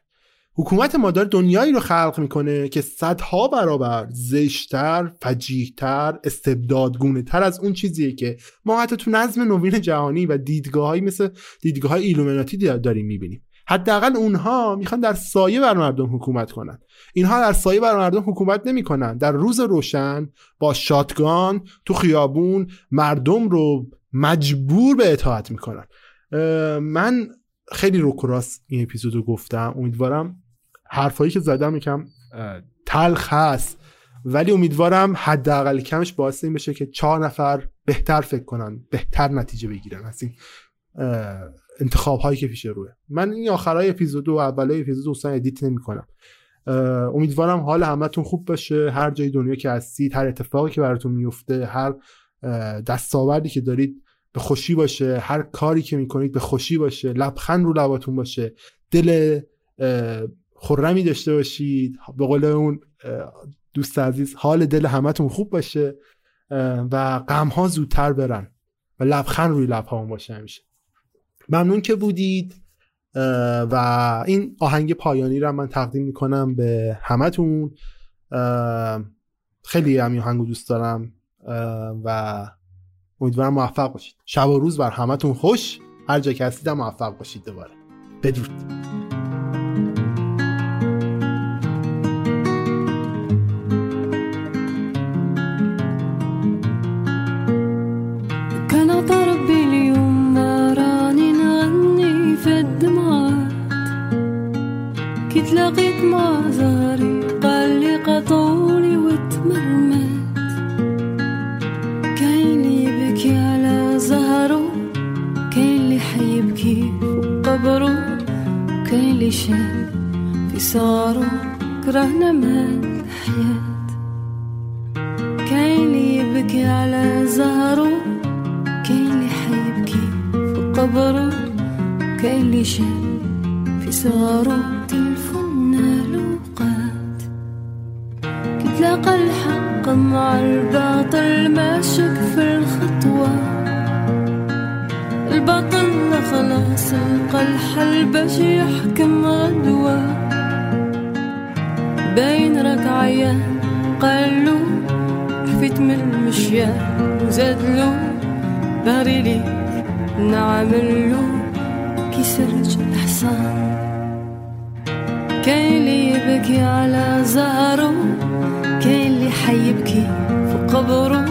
حکومت ما داره دنیایی رو خلق میکنه که صدها برابر زشتر، فجیعتر، استبدادگونه تر از اون چیزیه که ما حتی تو نظم نوین جهانی و دیدگاه‌های مثل دیدگاه‌های ایلومیناتی داریم میبینیم. حداقل اونها میخوان در سایه بر مردم حکومت کنن، اینها در سایه بر مردم حکومت نمیکنن. در روز روشن با شاتگان تو خیابون مردم رو مجبور به اطاعت میکنن. من خیلی رو کراس این اپیزودو گفتم، امیدوارم حرفایی که زدم یکم تلخ هست، ولی امیدوارم حداقل کمش باعث این بشه که چهار نفر بهتر فکر کنن، بهتر نتیجه بگیرن از این انتخاب هایی که پیش روه. من این آخرای اپیزودو و اولای اپیزودو اصلا ادیت نمی‌کنم. امیدوارم حال همتون خوب باشه، هر جای دنیا که هستید، هر اتفاقی که براتون میفته، هر دستاوردی که دارید به خوشی باشه، هر کاری که میکنید به خوشی باشه، لبخند رو لباتون باشه، دل خرمی داشته باشید. به قول اون دوست عزیز، حال دل همتون خوب باشه و غم ها زودتر برن و لبخند روی لب هامون باشه همیشه. ممنون که بودید و این آهنگ پایانی رو من تقدیم میکنم به همتون. خیلی همین آهنگو دوست دارم و امیدوارم موفق باشید. شب و روز بر همتون خوش، هر جا که هستید موفق باشید. دوباره بدرود. في صاروا كرهنا من الحياة، كاين لي يبكي على زهره، كاين لي حيبكي في قبره، كاين لي شاب في صغره تلفون لوقات كتلاقى الحق مع الباطل ماشك في الخطوة، البطل خلاص لقى الحل باش يحكم غدوة، باين راك عيان قالو حفيت من المشيان وزادلو باريلي نعملو كي سرج الحصان، كاين لي يبكي على زهرو، كاين لي حيبكي في قبرو،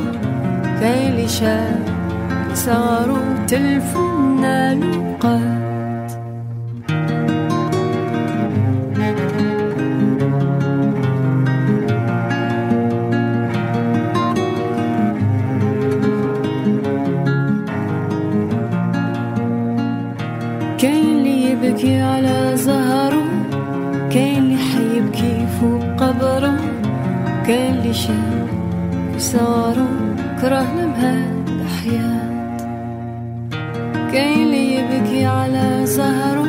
كاين لي شاف صاروا تلفونا لقاء. كاين لي يبكي على زهره، كاين لي حيبكي فوق قبره، كاين لي شاب صاروا كرهنا بهاد الحياة، كاين لي يبكي على زهره،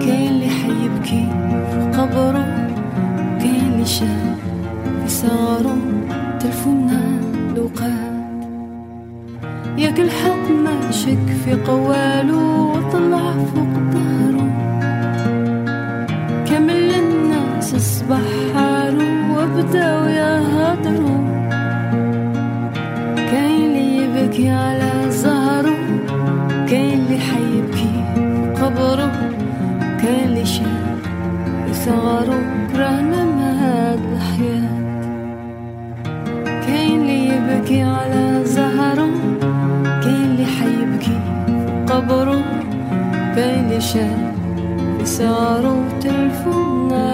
كاين لي حيبكي في قبره، كاين لي شاب في صغره تلفونا لوقات، ياك الحق ما شك في قواله وطلع فوق ظهره، كمل الناس اصبح حاله وابداو يهدروا، كاين لي يبكي على زهره، كاين لي حيبكي في قبره، كاين لي شاب يصغرو كرهنا ما هاد الحياة، كاين لي يبكي على زهره، كاين لي حيبكي في قبره، كاين لي شاب يصغرو تلفونا